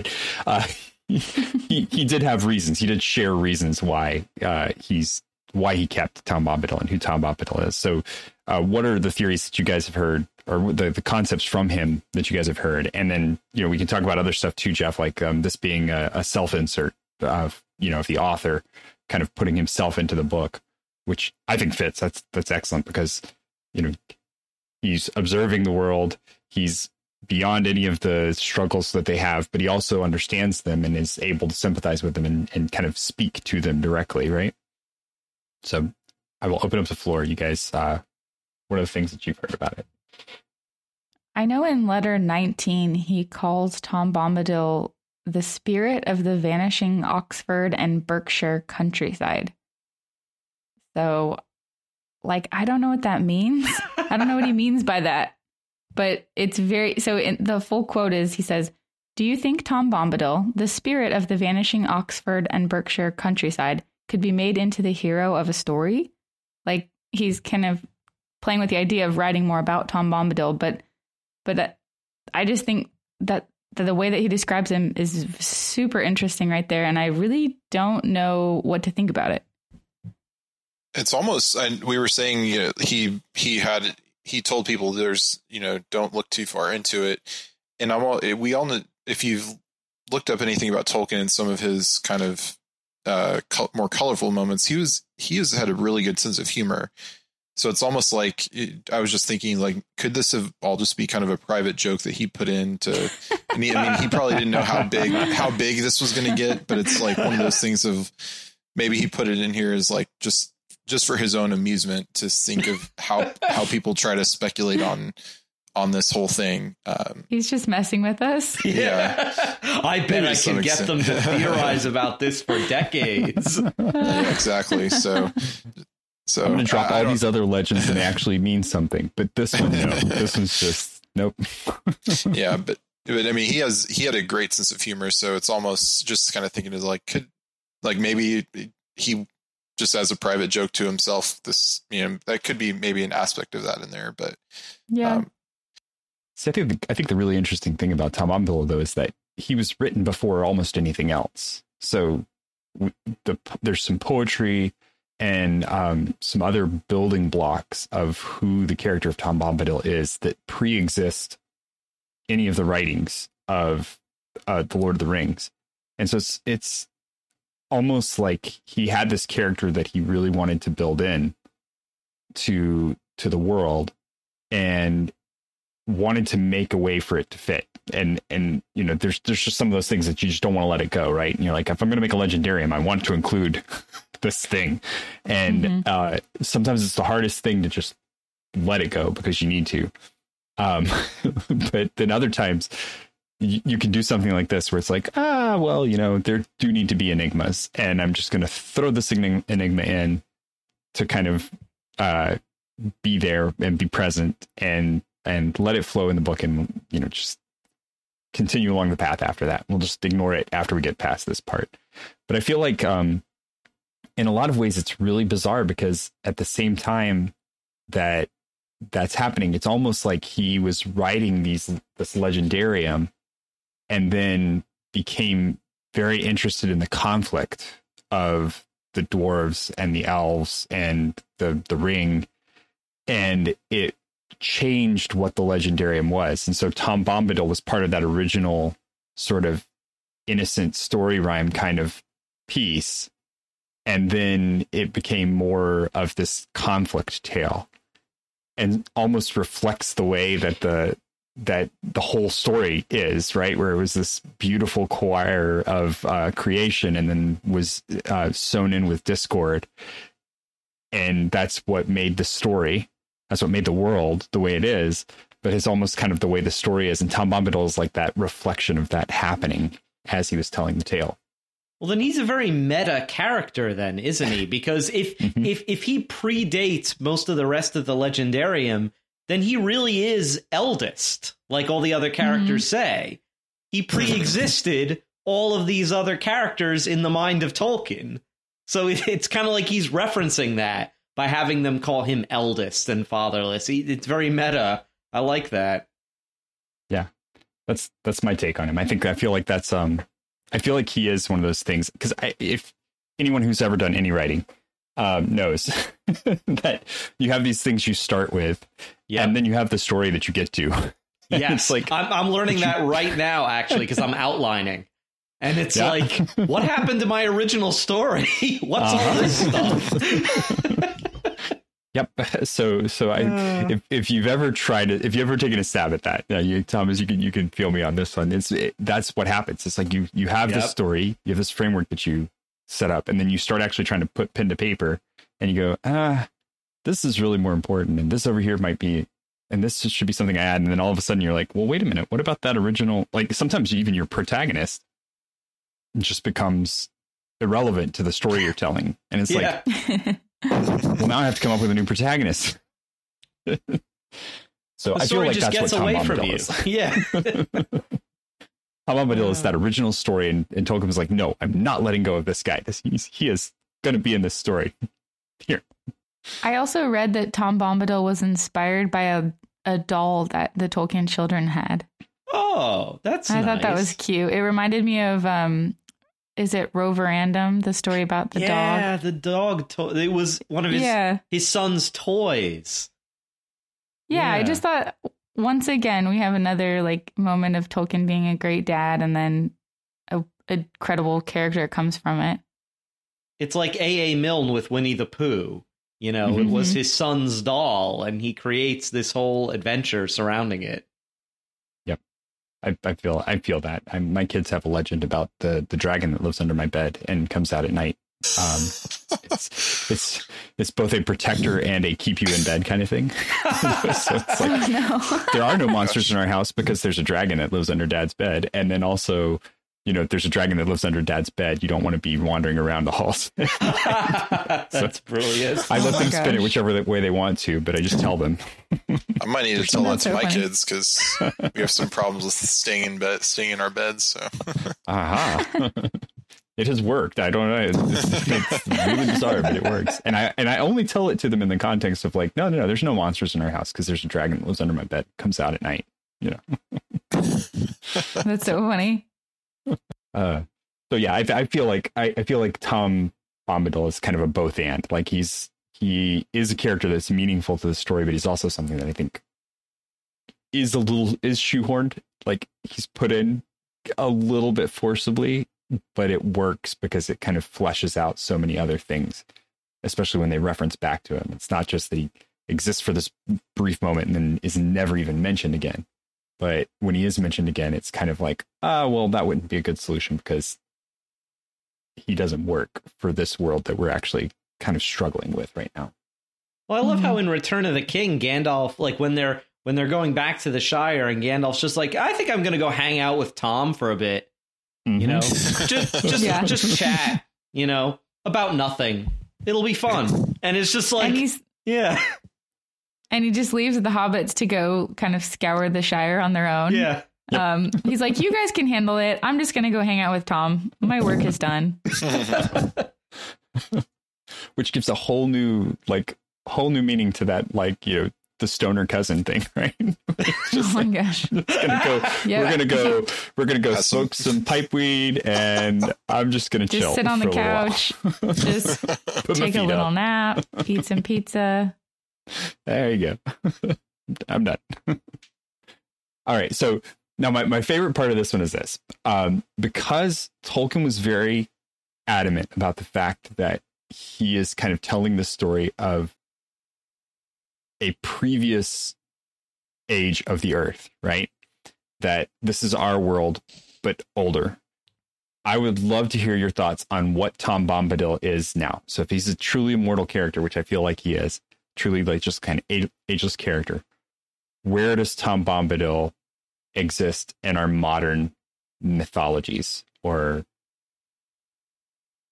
it. He did have reasons. He did share reasons why he kept Tom Bombadil and who Tom Bombadil is. So what are the theories that you guys have heard, or the concepts from him that you guys have heard? And then, you know, we can talk about other stuff too, Jeff, like this being a self-insert of, you know, of the author kind of putting himself into the book, which I think fits. That's excellent because, you know, he's observing the world. He's beyond any of the struggles that they have, but he also understands them and is able to sympathize with them and kind of speak to them directly. Right. So I will open up the floor. You guys, what are the things that you've heard about it? I know in letter 19, he calls Tom Bombadil the spirit of the vanishing Oxford and Berkshire countryside. So, like, I don't know what that means. I don't know what he means by that. But it's very, so in, the full quote is, he says, "Do you think Tom Bombadil, the spirit of the vanishing Oxford and Berkshire countryside, could be made into the hero of a story?" Like, he's kind of playing with the idea of writing more about Tom Bombadil, but I just think that the way that he describes him is super interesting right there, and I really don't know what to think about it. It's almost, and we were saying, you know, he told people there's, you know, don't look too far into it, and we all know, if you've looked up anything about Tolkien and some of his kind of more colorful moments, he had a really good sense of humor. So it's almost like I was just thinking, like, could this have all just be kind of a private joke that he put in to? I mean, he probably didn't know how big this was going to get, but it's like one of those things of maybe he put it in here as like just for his own amusement to think of how people try to speculate on on this whole thing. He's just messing with us. Yeah. I bet I can get them to theorize about this for decades. Yeah, exactly. So I'm going to drop all these other legends that actually mean something, but this one, no. This one's just, nope. Yeah. But I mean, he had a great sense of humor. So it's almost just kind of thinking is like, maybe he just as a private joke to himself, this, that could be maybe an aspect of that in there, but yeah. See, I think the really interesting thing about Tom Bombadil, though, is that he was written before almost anything else. So there's some poetry and some other building blocks of who the character of Tom Bombadil is that pre-exist any of the writings of the Lord of the Rings. And so it's almost like he had this character that he really wanted to build in to the world and wanted to make a way for it to fit. And there's just some of those things that you just don't want to let it go, right? And you're like, if I'm going to make a Legendarium, I want to include this thing. And mm-hmm. Sometimes it's the hardest thing to just let it go because you need to. But then other times you can do something like this where it's like, there do need to be enigmas. And I'm just going to throw this enigma in to kind of be there and be present and let it flow in the book and, just continue along the path after that. We'll just ignore it after we get past this part. But I feel like in a lot of ways, it's really bizarre because at the same time that that's happening, it's almost like he was writing this Legendarium and then became very interested in the conflict of the dwarves and the elves and the ring. And it changed what the Legendarium was. And so Tom Bombadil was part of that original sort of innocent story rhyme kind of piece. And then it became more of this conflict tale and almost reflects the way that the whole story is, right? Where it was this beautiful choir of creation and then was sewn in with discord. And that's what made the story. That's what made the world the way it is, but it's almost kind of the way the story is. And Tom Bombadil is like that reflection of that happening as he was telling the tale. Well, then he's a very meta character then, isn't he? Because if he predates most of the rest of the Legendarium, then he really is eldest, like all the other characters say. He pre-existed all of these other characters in the mind of Tolkien. So it's kind of like he's referencing that by having them call him eldest and fatherless. It's very meta. I like that. Yeah, that's my take on him. I feel like he is one of those things because if anyone who's ever done any writing knows that you have these things you start with, and then you have the story that you get to. Yeah, it's like I'm learning that right now actually because I'm outlining. And it's like, what happened to my original story? What's all this stuff? Yep. So if you've ever tried it, if you've ever taken a stab at that, Thomas, you can feel me on this one. That's what happens. It's like you have this story, you have this framework that you set up, and then you start actually trying to put pen to paper, and you go, this is really more important, and this over here might be. And this should be something I add. And then all of a sudden you're like, well, wait a minute. What about that original? Like sometimes even your protagonist just becomes irrelevant to the story you're telling. And it's like, well, now I have to come up with a new protagonist. So I feel like that's what Tom Bombadil is. Yeah. Tom Bombadil is that original story. And Tolkien was like, no, I'm not letting go of this guy. He is going to be in this story here. I also read that Tom Bombadil was inspired by a doll that the Tolkien children had. Oh, I thought that was cute. It reminded me of, is it Roverandom, the story about the dog? Yeah, the dog. It was one of his son's toys. Yeah, I just thought, once again, we have another like moment of Tolkien being a great dad, and then a credible character comes from it. It's like A.A. Milne with Winnie the Pooh. It was his son's doll, and he creates this whole adventure surrounding it. I feel that my kids have a legend about the dragon that lives under my bed and comes out at night It's both a protector and a keep you in bed kind of thing. So it's like, oh, no. There are no monsters in our house because there's a dragon that lives under Dad's bed. And then also, you know, if there's a dragon that lives under Dad's bed, you don't want to be wandering around the halls. That's brilliant. I let them spin it whichever way they want to, but I just tell them. I might need to tell that to my kids because we have some problems with staying in our beds. So. Aha. It has worked. I don't know. It's really bizarre, but it works. And I only tell it to them in the context of like, no, there's no monsters in our house because there's a dragon that lives under my bed, comes out at night. You know. That's so funny. I feel like Tom Bombadil is kind of a both and. Like he is a character that's meaningful to the story, but he's also something that I think is shoehorned. Like he's put in a little bit forcibly, but it works because it kind of fleshes out so many other things, especially when they reference back to him. It's not just that he exists for this brief moment and then is never even mentioned again. But when he is mentioned again, it's kind of like, well, that wouldn't be a good solution because he doesn't work for this world that we're actually kind of struggling with right now. Well, I love how in Return of the King, Gandalf, like when they're going back to the Shire and Gandalf's just like, I think I'm going to go hang out with Tom for a bit. You know, just chat, you know, about nothing. It'll be fun. And it's just like, yeah. And he just leaves the hobbits to go kind of scour the Shire on their own. Yeah. He's like, you guys can handle it. I'm just going to go hang out with Tom. My work is done. Which gives a whole new meaning to that, like, you know, the stoner cousin thing, right? Just, oh my gosh. We're gonna go smoke some pipe weed and I'm just gonna chill. Just sit on the couch. Just take a little nap, eat some pizza. There you go. I'm done. All right. So now my favorite part of this one is this. Because Tolkien was very adamant about the fact that he is kind of telling the story of a previous age of the earth, right? That this is our world, but older. I would love to hear your thoughts on what Tom Bombadil is now. So if he's a truly immortal character, which I feel like he is, truly like just kind of ageless character, where does Tom Bombadil exist in our modern mythologies or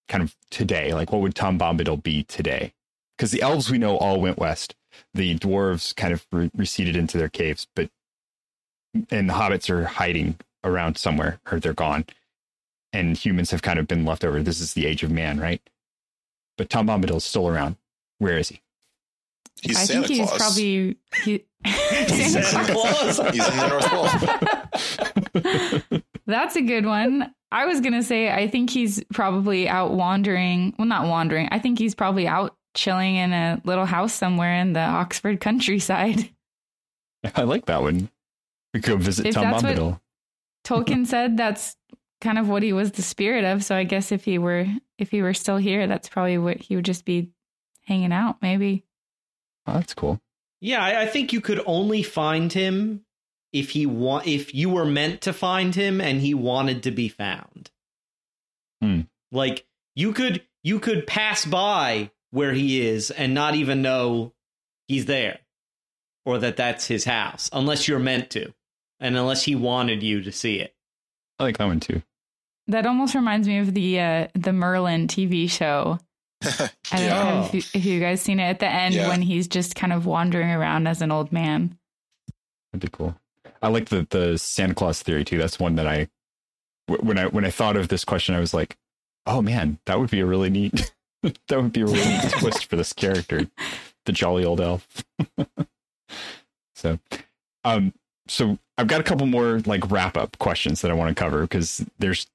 kind of today? Like what would Tom Bombadil be today? Because the elves we know all went west. The dwarves kind of receded into their caves, and the hobbits are hiding around somewhere, or they're gone. And humans have kind of been left over. This is the age of man, right? But Tom Bombadil is still around. Where is he? He's Santa Claus. He's probably Santa Claus. He's in the North Pole. That's a good one. I was gonna say I think he's probably out wandering. Well, not wandering. I think he's probably out chilling in a little house somewhere in the Oxford countryside. I like that one. We go visit Tom Bombadil. Tolkien said that's kind of what he was the spirit of. So I guess if he were still here, that's probably what he would just be hanging out. Maybe. Oh, that's cool. Yeah, I think you could only find him if you were meant to find him and he wanted to be found. Like you could pass by where he is and not even know he's there or that's his house, unless you're meant to and unless he wanted you to see it. I like that one, too. That almost reminds me of the Merlin TV show. I don't know if you guys seen it at the end when he's just kind of wandering around as an old man. That'd be cool. I like the Santa Claus theory, too. That's one that when I thought of this question, I was like, oh, man, that would be a really neat That would be a really neat twist for this character, the jolly old elf. So I've got a couple more like wrap up questions that I want to cover, because there's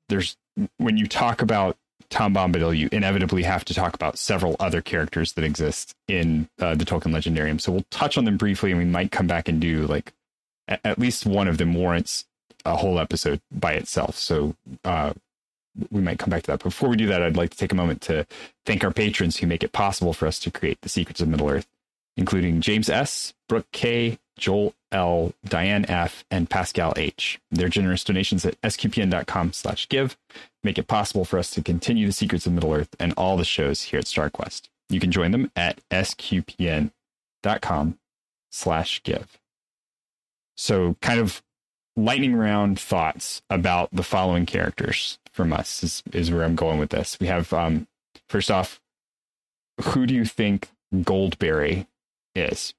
when you talk about Tom Bombadil, you inevitably have to talk about several other characters that exist in the Tolkien Legendarium. So we'll touch on them briefly, and we might come back and do like at least one of them warrants a whole episode by itself. So, we might come back to that. Before we do that, I'd like to take a moment to thank our patrons who make it possible for us to create the Secrets of Middle Earth. including James S., Brooke K., Joel L., Diane F., and Pascal H. Their generous donations at sqpn.com/give make it possible for us to continue the Secrets of Middle-earth and all the shows here at StarQuest. You can join them at sqpn.com/give. So kind of lightning round thoughts about the following characters from us is where I'm going with this. We have, first off, who do you think Goldberry is?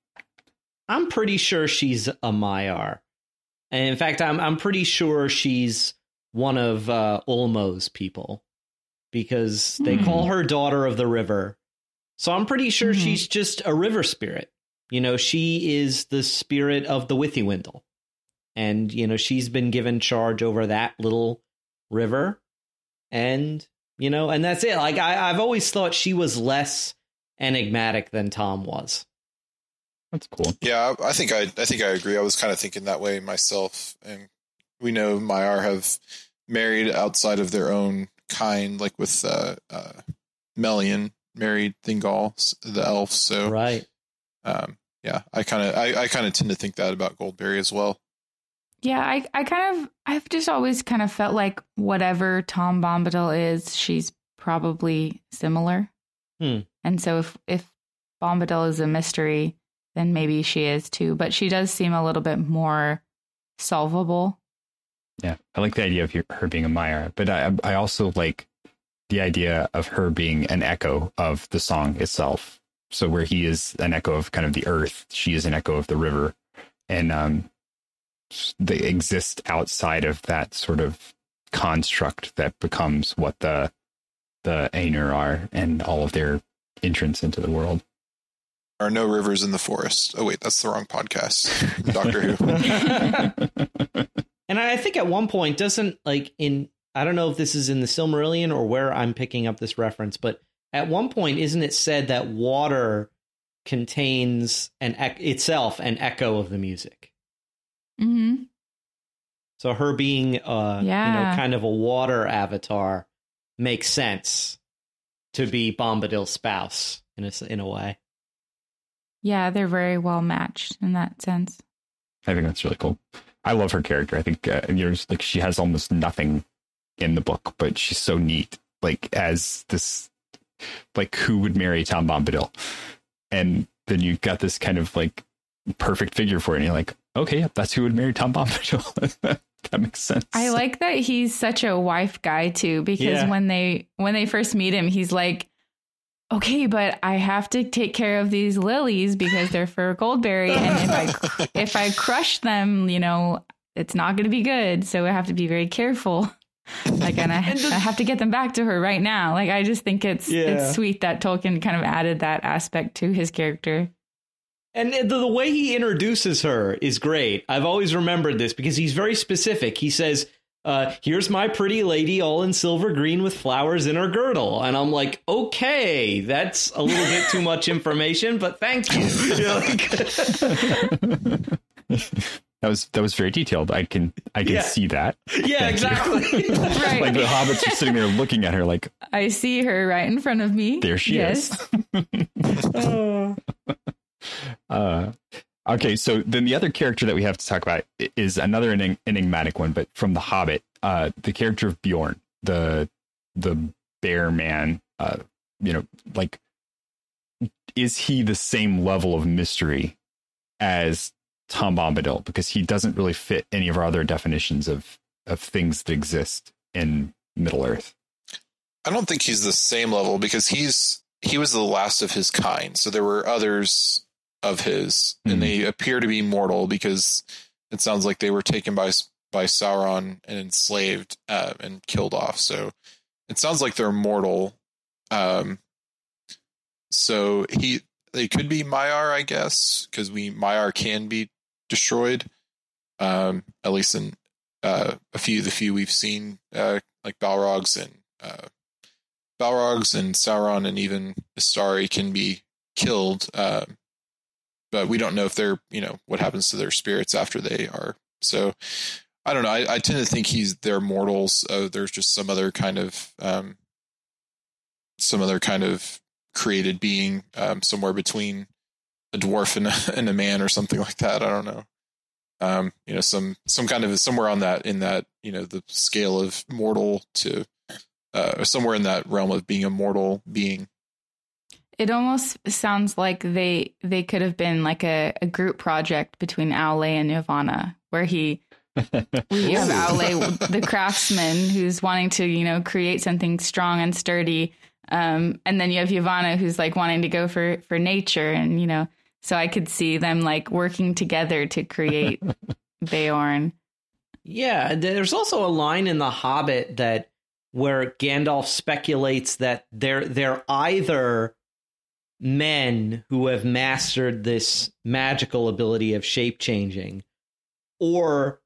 I'm pretty sure she's a Maiar. And in fact, I'm pretty sure she's one of Ulmo's people, because they call her Daughter of the River. So I'm pretty sure she's just a river spirit. You know, she is the spirit of the Withywindle. And, you know, she's been given charge over that little river. And, you know, and that's it. Like, I've always thought she was less enigmatic than Tom was. That's cool. Yeah, I think I agree. I was kind of thinking that way myself. And we know Maiar have married outside of their own kind, like with Melian married Thingol, the elf. So right. Yeah, I kind of tend to think that about Goldberry as well. Yeah, I've just always kind of felt like whatever Tom Bombadil is, she's probably similar. And so if Bombadil is a mystery, then maybe she is too, but she does seem a little bit more solvable. Yeah, I like the idea of her being a Maiar, but I also like the idea of her being an echo of the song itself. So where he is an echo of kind of the earth, she is an echo of the river, and they exist outside of that sort of construct that becomes what the Ainur are and all of their entrance into the world. There are no rivers in the forest. Oh, wait, that's the wrong podcast. Doctor Who. And I think at one point, doesn't like in, I don't know if this is in the Silmarillion or where I'm picking up this reference, but at one point, isn't it said that water contains itself an echo of the music? Mm-hmm. So her being, you know, kind of a water avatar makes sense to be Bombadil's spouse in a way. Yeah, they're very well matched in that sense. I think that's really cool. I love her character. I think you know, like she has almost nothing in the book, but she's so neat. Like as this, like who would marry Tom Bombadil? And then you've got this kind of like perfect figure for it. And you're like, okay, yeah, that's who would marry Tom Bombadil. That makes sense. I like that he's such a wife guy too, because when they first meet him, he's like, okay, but I have to take care of these lilies because they're for Goldberry, and if I crush them, you know, it's not going to be good. So I have to be very careful. Like, and I have to get them back to her right now. Like, I just think it's sweet that Tolkien kind of added that aspect to his character. And the way he introduces her is great. I've always remembered this because he's very specific. He says, here's my pretty lady all in silver green with flowers in her girdle. And I'm like, okay, that's a little bit too much information, but thank you. That was very detailed. I can see that. Yeah, thank exactly. Right. Like the hobbits are sitting there looking at her like, I see her right in front of me. There she is. Okay, so then the other character that we have to talk about is another enigmatic one, but from The Hobbit, the character of Beorn, the bear man, you know, like, is he the same level of mystery as Tom Bombadil? Because he doesn't really fit any of our other definitions of things that exist in Middle-earth. I don't think he's the same level because he was the last of his kind. So there were others of his, and they appear to be mortal because it sounds like they were taken by Sauron and enslaved and killed off. So it sounds like they're mortal. So they could be Maiar, I guess, because Maiar can be destroyed. At least in a few we've seen, like Balrogs and Sauron and even Istari can be killed. But we don't know if they're, you know, what happens to their spirits after they are. So I don't know. I tend to think they're mortals. There's just some other kind of created being somewhere between a dwarf and a man or something like that. I don't know. You know, some kind of somewhere on that, in that, you know, the scale of mortal to somewhere in that realm of being a mortal being. It almost sounds like they could have been like a group project between Aule and Yavanna, where we have Aule, the craftsman, who's wanting to, you know, create something strong and sturdy. And then you have Yavanna, who's like wanting to go for nature. And, you know, so I could see them like working together to create Beorn. Yeah, there's also a line in The Hobbit that where Gandalf speculates that they're either men who have mastered this magical ability of shape changing, or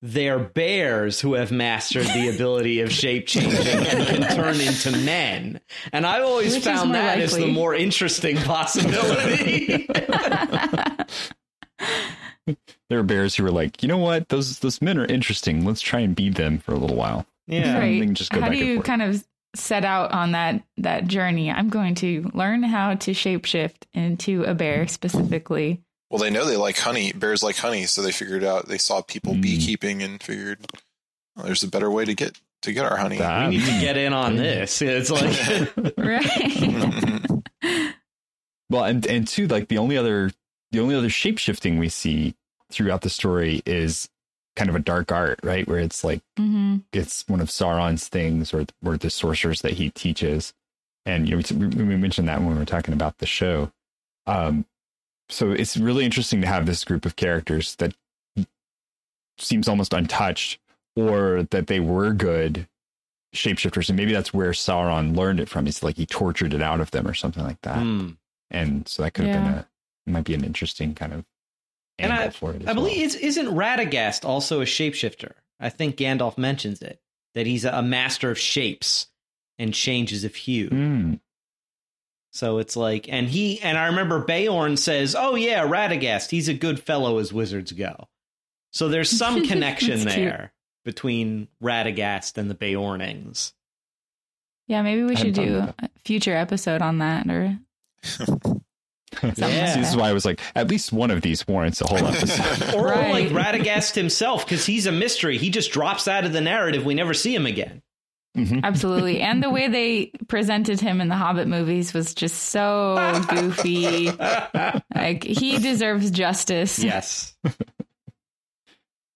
they're bears who have mastered the ability of shape changing and can turn into men. And I've always found that is the more interesting possibility. There are bears who are like, you know what, those men are interesting. Let's try and be them for a little while. Yeah. Right. Just go how back do you kind of set out on that journey? I'm going to learn how to shapeshift into a bear specifically. Well, they know they like honey. Bears like honey, so they figured out. They saw people beekeeping and figured, well, there's a better way to get our honey. That. We need to get in on this. It's like right. Well, and two, like the only other shapeshifting we see throughout the story is kind of a dark art, right? Where it's like it's one of Sauron's things, or the sorcerers that he teaches. And you know, we mentioned that when we were talking about the show. So it's really interesting to have this group of characters that seems almost untouched, or that they were good shapeshifters. And maybe that's where Sauron learned it from. It's like he tortured it out of them or something like that. Mm. And so that could have been might be an interesting kind of angle for it. I believe isn't Radagast also a shapeshifter? I think Gandalf mentions it, that he's a master of shapes and changes of hue. Mm. So it's like, and I remember Beorn says, oh yeah, Radagast, he's a good fellow as wizards go. So there's some connection there between Radagast and the Beornings. Yeah, maybe we should do a future episode on that. Or This is why I was like, at least one of these warrants a whole episode. Or like Radagast himself, because he's a mystery. He just drops out of the narrative. We never see him again. Mm-hmm. Absolutely. And the way they presented him in the Hobbit movies was just so goofy. Like, he deserves justice. Yes. Yeah,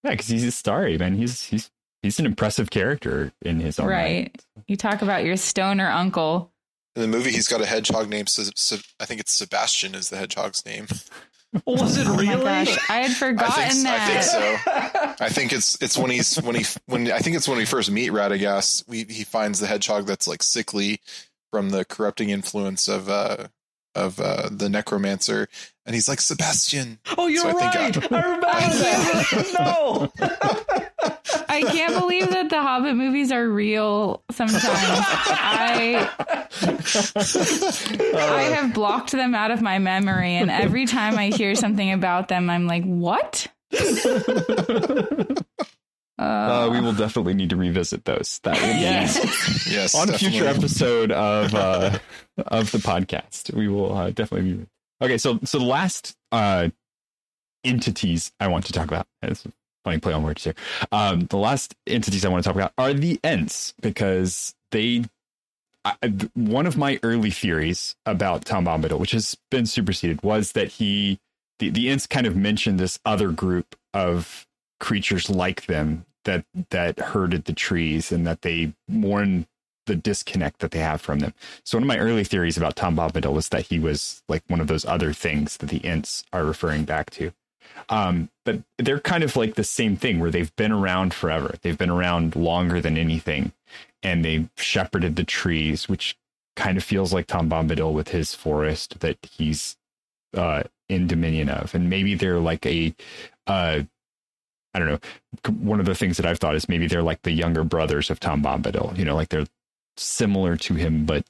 because he's a starry, man. He's an impressive character in his own right. You talk about your stoner uncle. In the movie, he's got a hedgehog named, I think it's Sebastian is the hedgehog's name. Was it really? Oh my gosh, I had forgotten that. I think so. I think it's when we first meet Radagast, he finds the hedgehog that's like sickly from the corrupting influence of the necromancer, and he's like, Sebastian. Oh, you're right. I remember that. No. I can't believe that the Hobbit movies are real sometimes. I have blocked them out of my memory, and every time I hear something about them, I'm like, what? We will definitely need to revisit those. That will be yes, on definitely. A future episode of the podcast. We will definitely be. Okay, so the last entities I want to talk about. That's a funny play on words here. The last entities I want to talk about are the Ents, because one of my early theories about Tom Bombadil, which has been superseded, was that the Ents kind of mentioned this other group of creatures like them that herded the trees, and that they mourn the disconnect that they have from them. So one of my early theories about Tom Bombadil was that he was like one of those other things that the Ents are referring back to. But they're kind of like the same thing, where they've been around forever. They've been around longer than anything, and they shepherded the trees, which kind of feels like Tom Bombadil with his forest that he's in dominion of. And maybe they're like I don't know. One of the things that I've thought is maybe they're like the younger brothers of Tom Bombadil, you know, like they're similar to him, but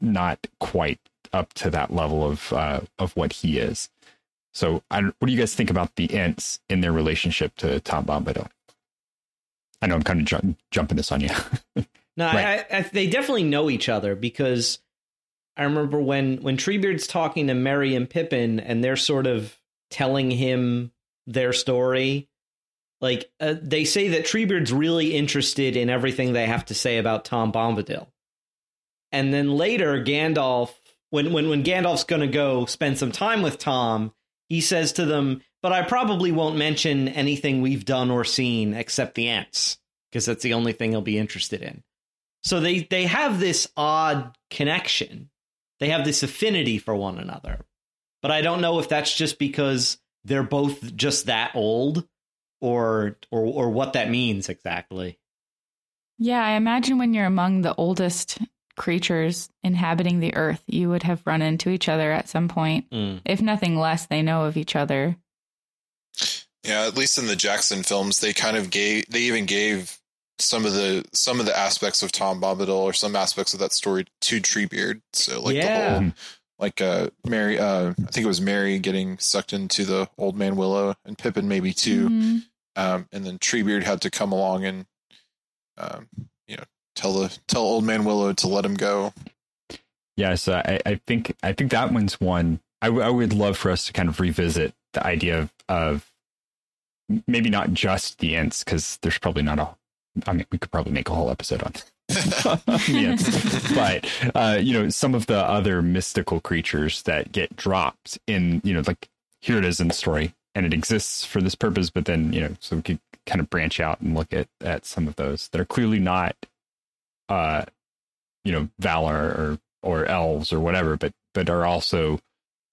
not quite up to that level of what he is. So what do you guys think about the Ents in their relationship to Tom Bombadil? I know I'm kind of jumping this on you. No, right. They definitely know each other, because I remember when Treebeard's talking to Merry and Pippin, and they're sort of telling him their story. Like, they say that Treebeard's really interested in everything they have to say about Tom Bombadil. And then later, Gandalf, when Gandalf's going to go spend some time with Tom, he says to them, but I probably won't mention anything we've done or seen except the Ents, because that's the only thing he'll be interested in. So they have this odd connection. They have this affinity for one another. But I don't know if that's just because they're both just that old or what that means exactly. Yeah, I imagine when you're among the oldest creatures inhabiting the earth, you would have run into each other at some point. Mm. If nothing less, they know of each other. Yeah, at least in the Jackson films, they kind of gave some of the aspects of Tom Bombadil or some aspects of that story to Treebeard. So like the whole Merry, I think it was Merry getting sucked into the old man Willow, and Pippin maybe too. Mm-hmm. And then Treebeard had to come along and tell old man Willow to let him go. Yeah, so I think that one's one I would love for us to kind of revisit the idea of maybe not just the Ents, because there's probably not a. I mean, we could probably make a whole episode on Ents, but some of the other mystical creatures that get dropped in, like here it is in the story, and it exists for this purpose. But then, so we could kind of branch out and look at some of those that are clearly not, Valar or elves or whatever, but are also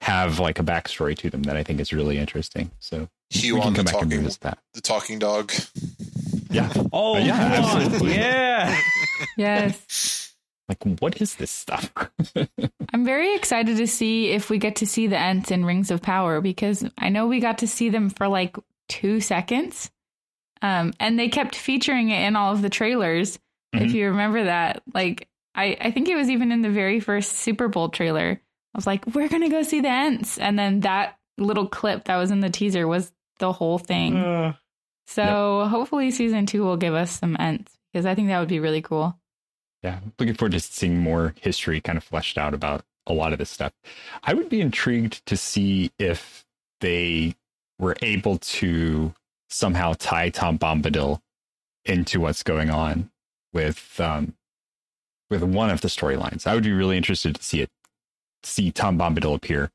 have like a backstory to them that I think is really interesting. So you want to come back and revisit that. The talking dog. Yeah. Oh, yeah, absolutely. Yeah. Yes. Like, what is this stuff? I'm very excited to see if we get to see the Ents in Rings of Power, because I know we got to see them for like 2 seconds. And they kept featuring it in all of the trailers. Mm-hmm. If you remember that, like, I think it was even in the very first Super Bowl trailer. I was like, we're going to go see the Ents. And then that little clip that was in the teaser was the whole thing. So hopefully season 2 will give us some Ents, because I think that would be really cool. Yeah, looking forward to seeing more history kind of fleshed out about a lot of this stuff. I would be intrigued to see if they were able to somehow tie Tom Bombadil into what's going on with one of the storylines. I would be really interested to see Tom Bombadil appear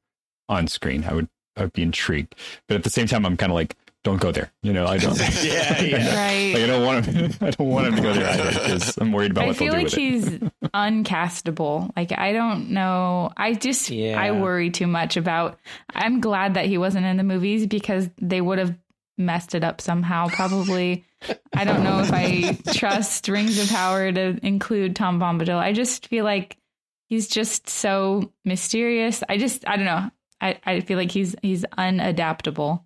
on screen. I would be intrigued, but at the same time, I'm kind of like, don't go there. I don't. Right. Like, I don't want him to go there either, because I'm worried about what they'll do with it. I feel like he's uncastable. Like, I don't know. I worry too much about. I'm glad that he wasn't in the movies, because they would have messed it up somehow. Probably. I don't know if I trust Rings of Power to include Tom Bombadil. I just feel like he's just so mysterious. I don't know. I feel like he's unadaptable.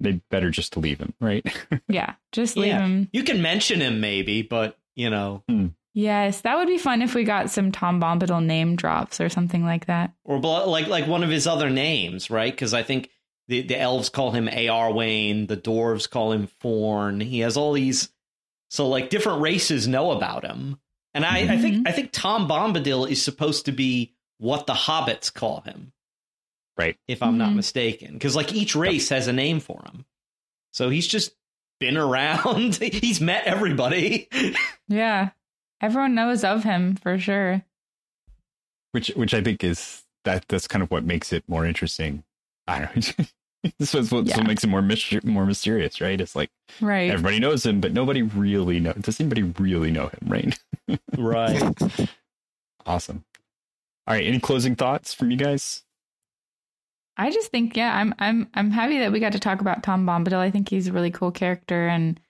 They'd better just leave him, right? Yeah, just leave him. You can mention him maybe, but, Yes, that would be fun if we got some Tom Bombadil name drops or something like that. Or like one of his other names, right? Because I think the elves call him Eowyn, the dwarves call him Forn. He has all these... So, like, different races know about him. And I think Tom Bombadil is supposed to be what the hobbits call him. Right. If I'm not mistaken, because like each race has a name for him. So he's just been around. He's met everybody. Yeah. Everyone knows of him for sure. Which I think is that's kind of what makes it more interesting. I don't know. This is what makes it more mysterious, right? It's like everybody knows him, but nobody really knows. Does anybody really know him? Right. Right. Awesome. All right. Any closing thoughts from you guys? I just think, I'm happy that we got to talk about Tom Bombadil. I think he's a really cool character, and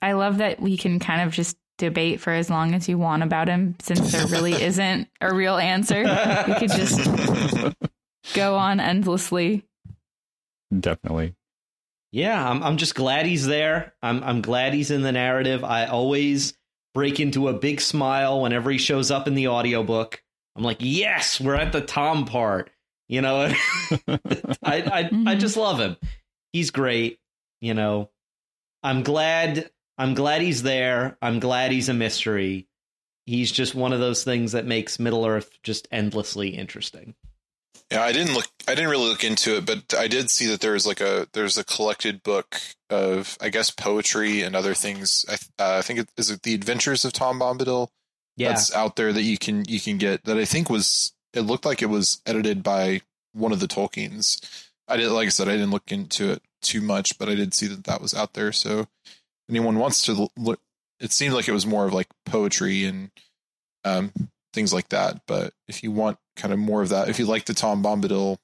I love that we can kind of just debate for as long as you want about him, since there really isn't a real answer. We could just go on endlessly. Definitely. Yeah, I'm just glad he's there. I'm glad he's in the narrative. I always break into a big smile whenever he shows up in the audiobook. I'm like, yes, we're at the Tom part. I just love him. He's great. I'm glad he's there. I'm glad he's a mystery. he's just one of those things that makes Middle Earth just endlessly interesting. Yeah, I didn't really look into it, but I did see that there's a collected book of, I guess, poetry and other things. I think it is The Adventures of Tom Bombadil. Yeah. That's out there that you can get, that I think was, it looked like it was edited by one of the Tolkiens. I didn't look into it too much, but I did see that was out there. So anyone wants to look, it seemed like it was more of like poetry and things like that. But if you want kind of more of that, if you like the Tom Bombadil,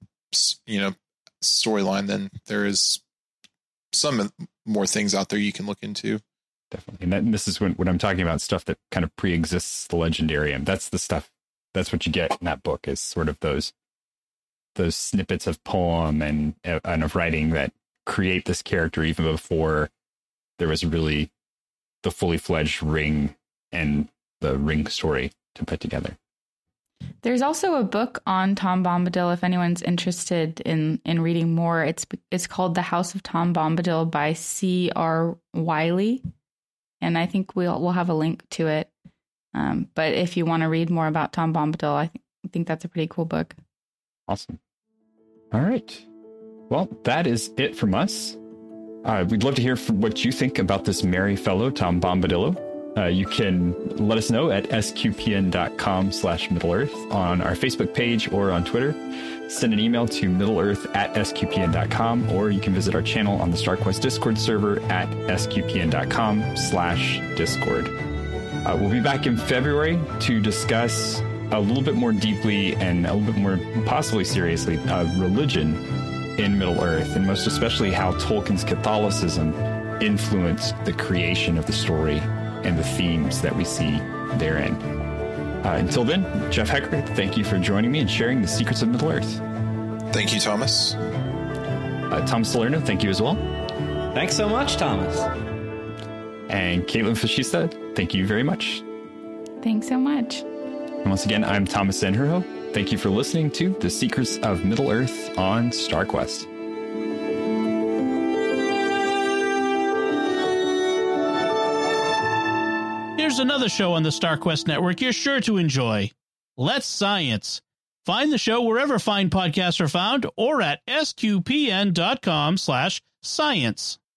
storyline, then there is some more things out there you can look into. Definitely. And this is when I'm talking about stuff that kind of pre-exists the Legendarium. That's the stuff. That's what you get in that book, is sort of those snippets of poem and of writing that create this character even before there was really the fully fledged ring and the ring story to put together. There's also a book on Tom Bombadil, if anyone's interested in reading more. It's called The House of Tom Bombadil by C.R. Wiley. And I think we'll have a link to it. But if you want to read more about Tom Bombadil, I think that's a pretty cool book. Awesome. All right. Well, that is it from us. We'd love to hear from what you think about this merry fellow, Tom Bombadil. You can let us know at sqpn.com/Middle Earth on our Facebook page or on Twitter. Send an email to middleearth@sqpn.com, or you can visit our channel on the StarQuest Discord server at sqpn.com/Discord. We'll be back in February to discuss a little bit more deeply and a little bit more possibly seriously religion in Middle Earth, and most especially how Tolkien's Catholicism influenced the creation of the story and the themes that we see therein. Until then, Jeff Haecker, thank you for joining me and sharing the secrets of Middle Earth. Thank you, Thomas. Tom Salerno, thank you as well. Thanks so much, Thomas. And Kaitlyn Facista, thank you very much. Thanks so much. And once again, I'm Thomas Sanjurjo. Thank you for listening to The Secrets of Middle Earth on StarQuest. Here's another show on the StarQuest Network you're sure to enjoy. Let's Science. Find the show wherever fine podcasts are found, or at sqpn.com/science.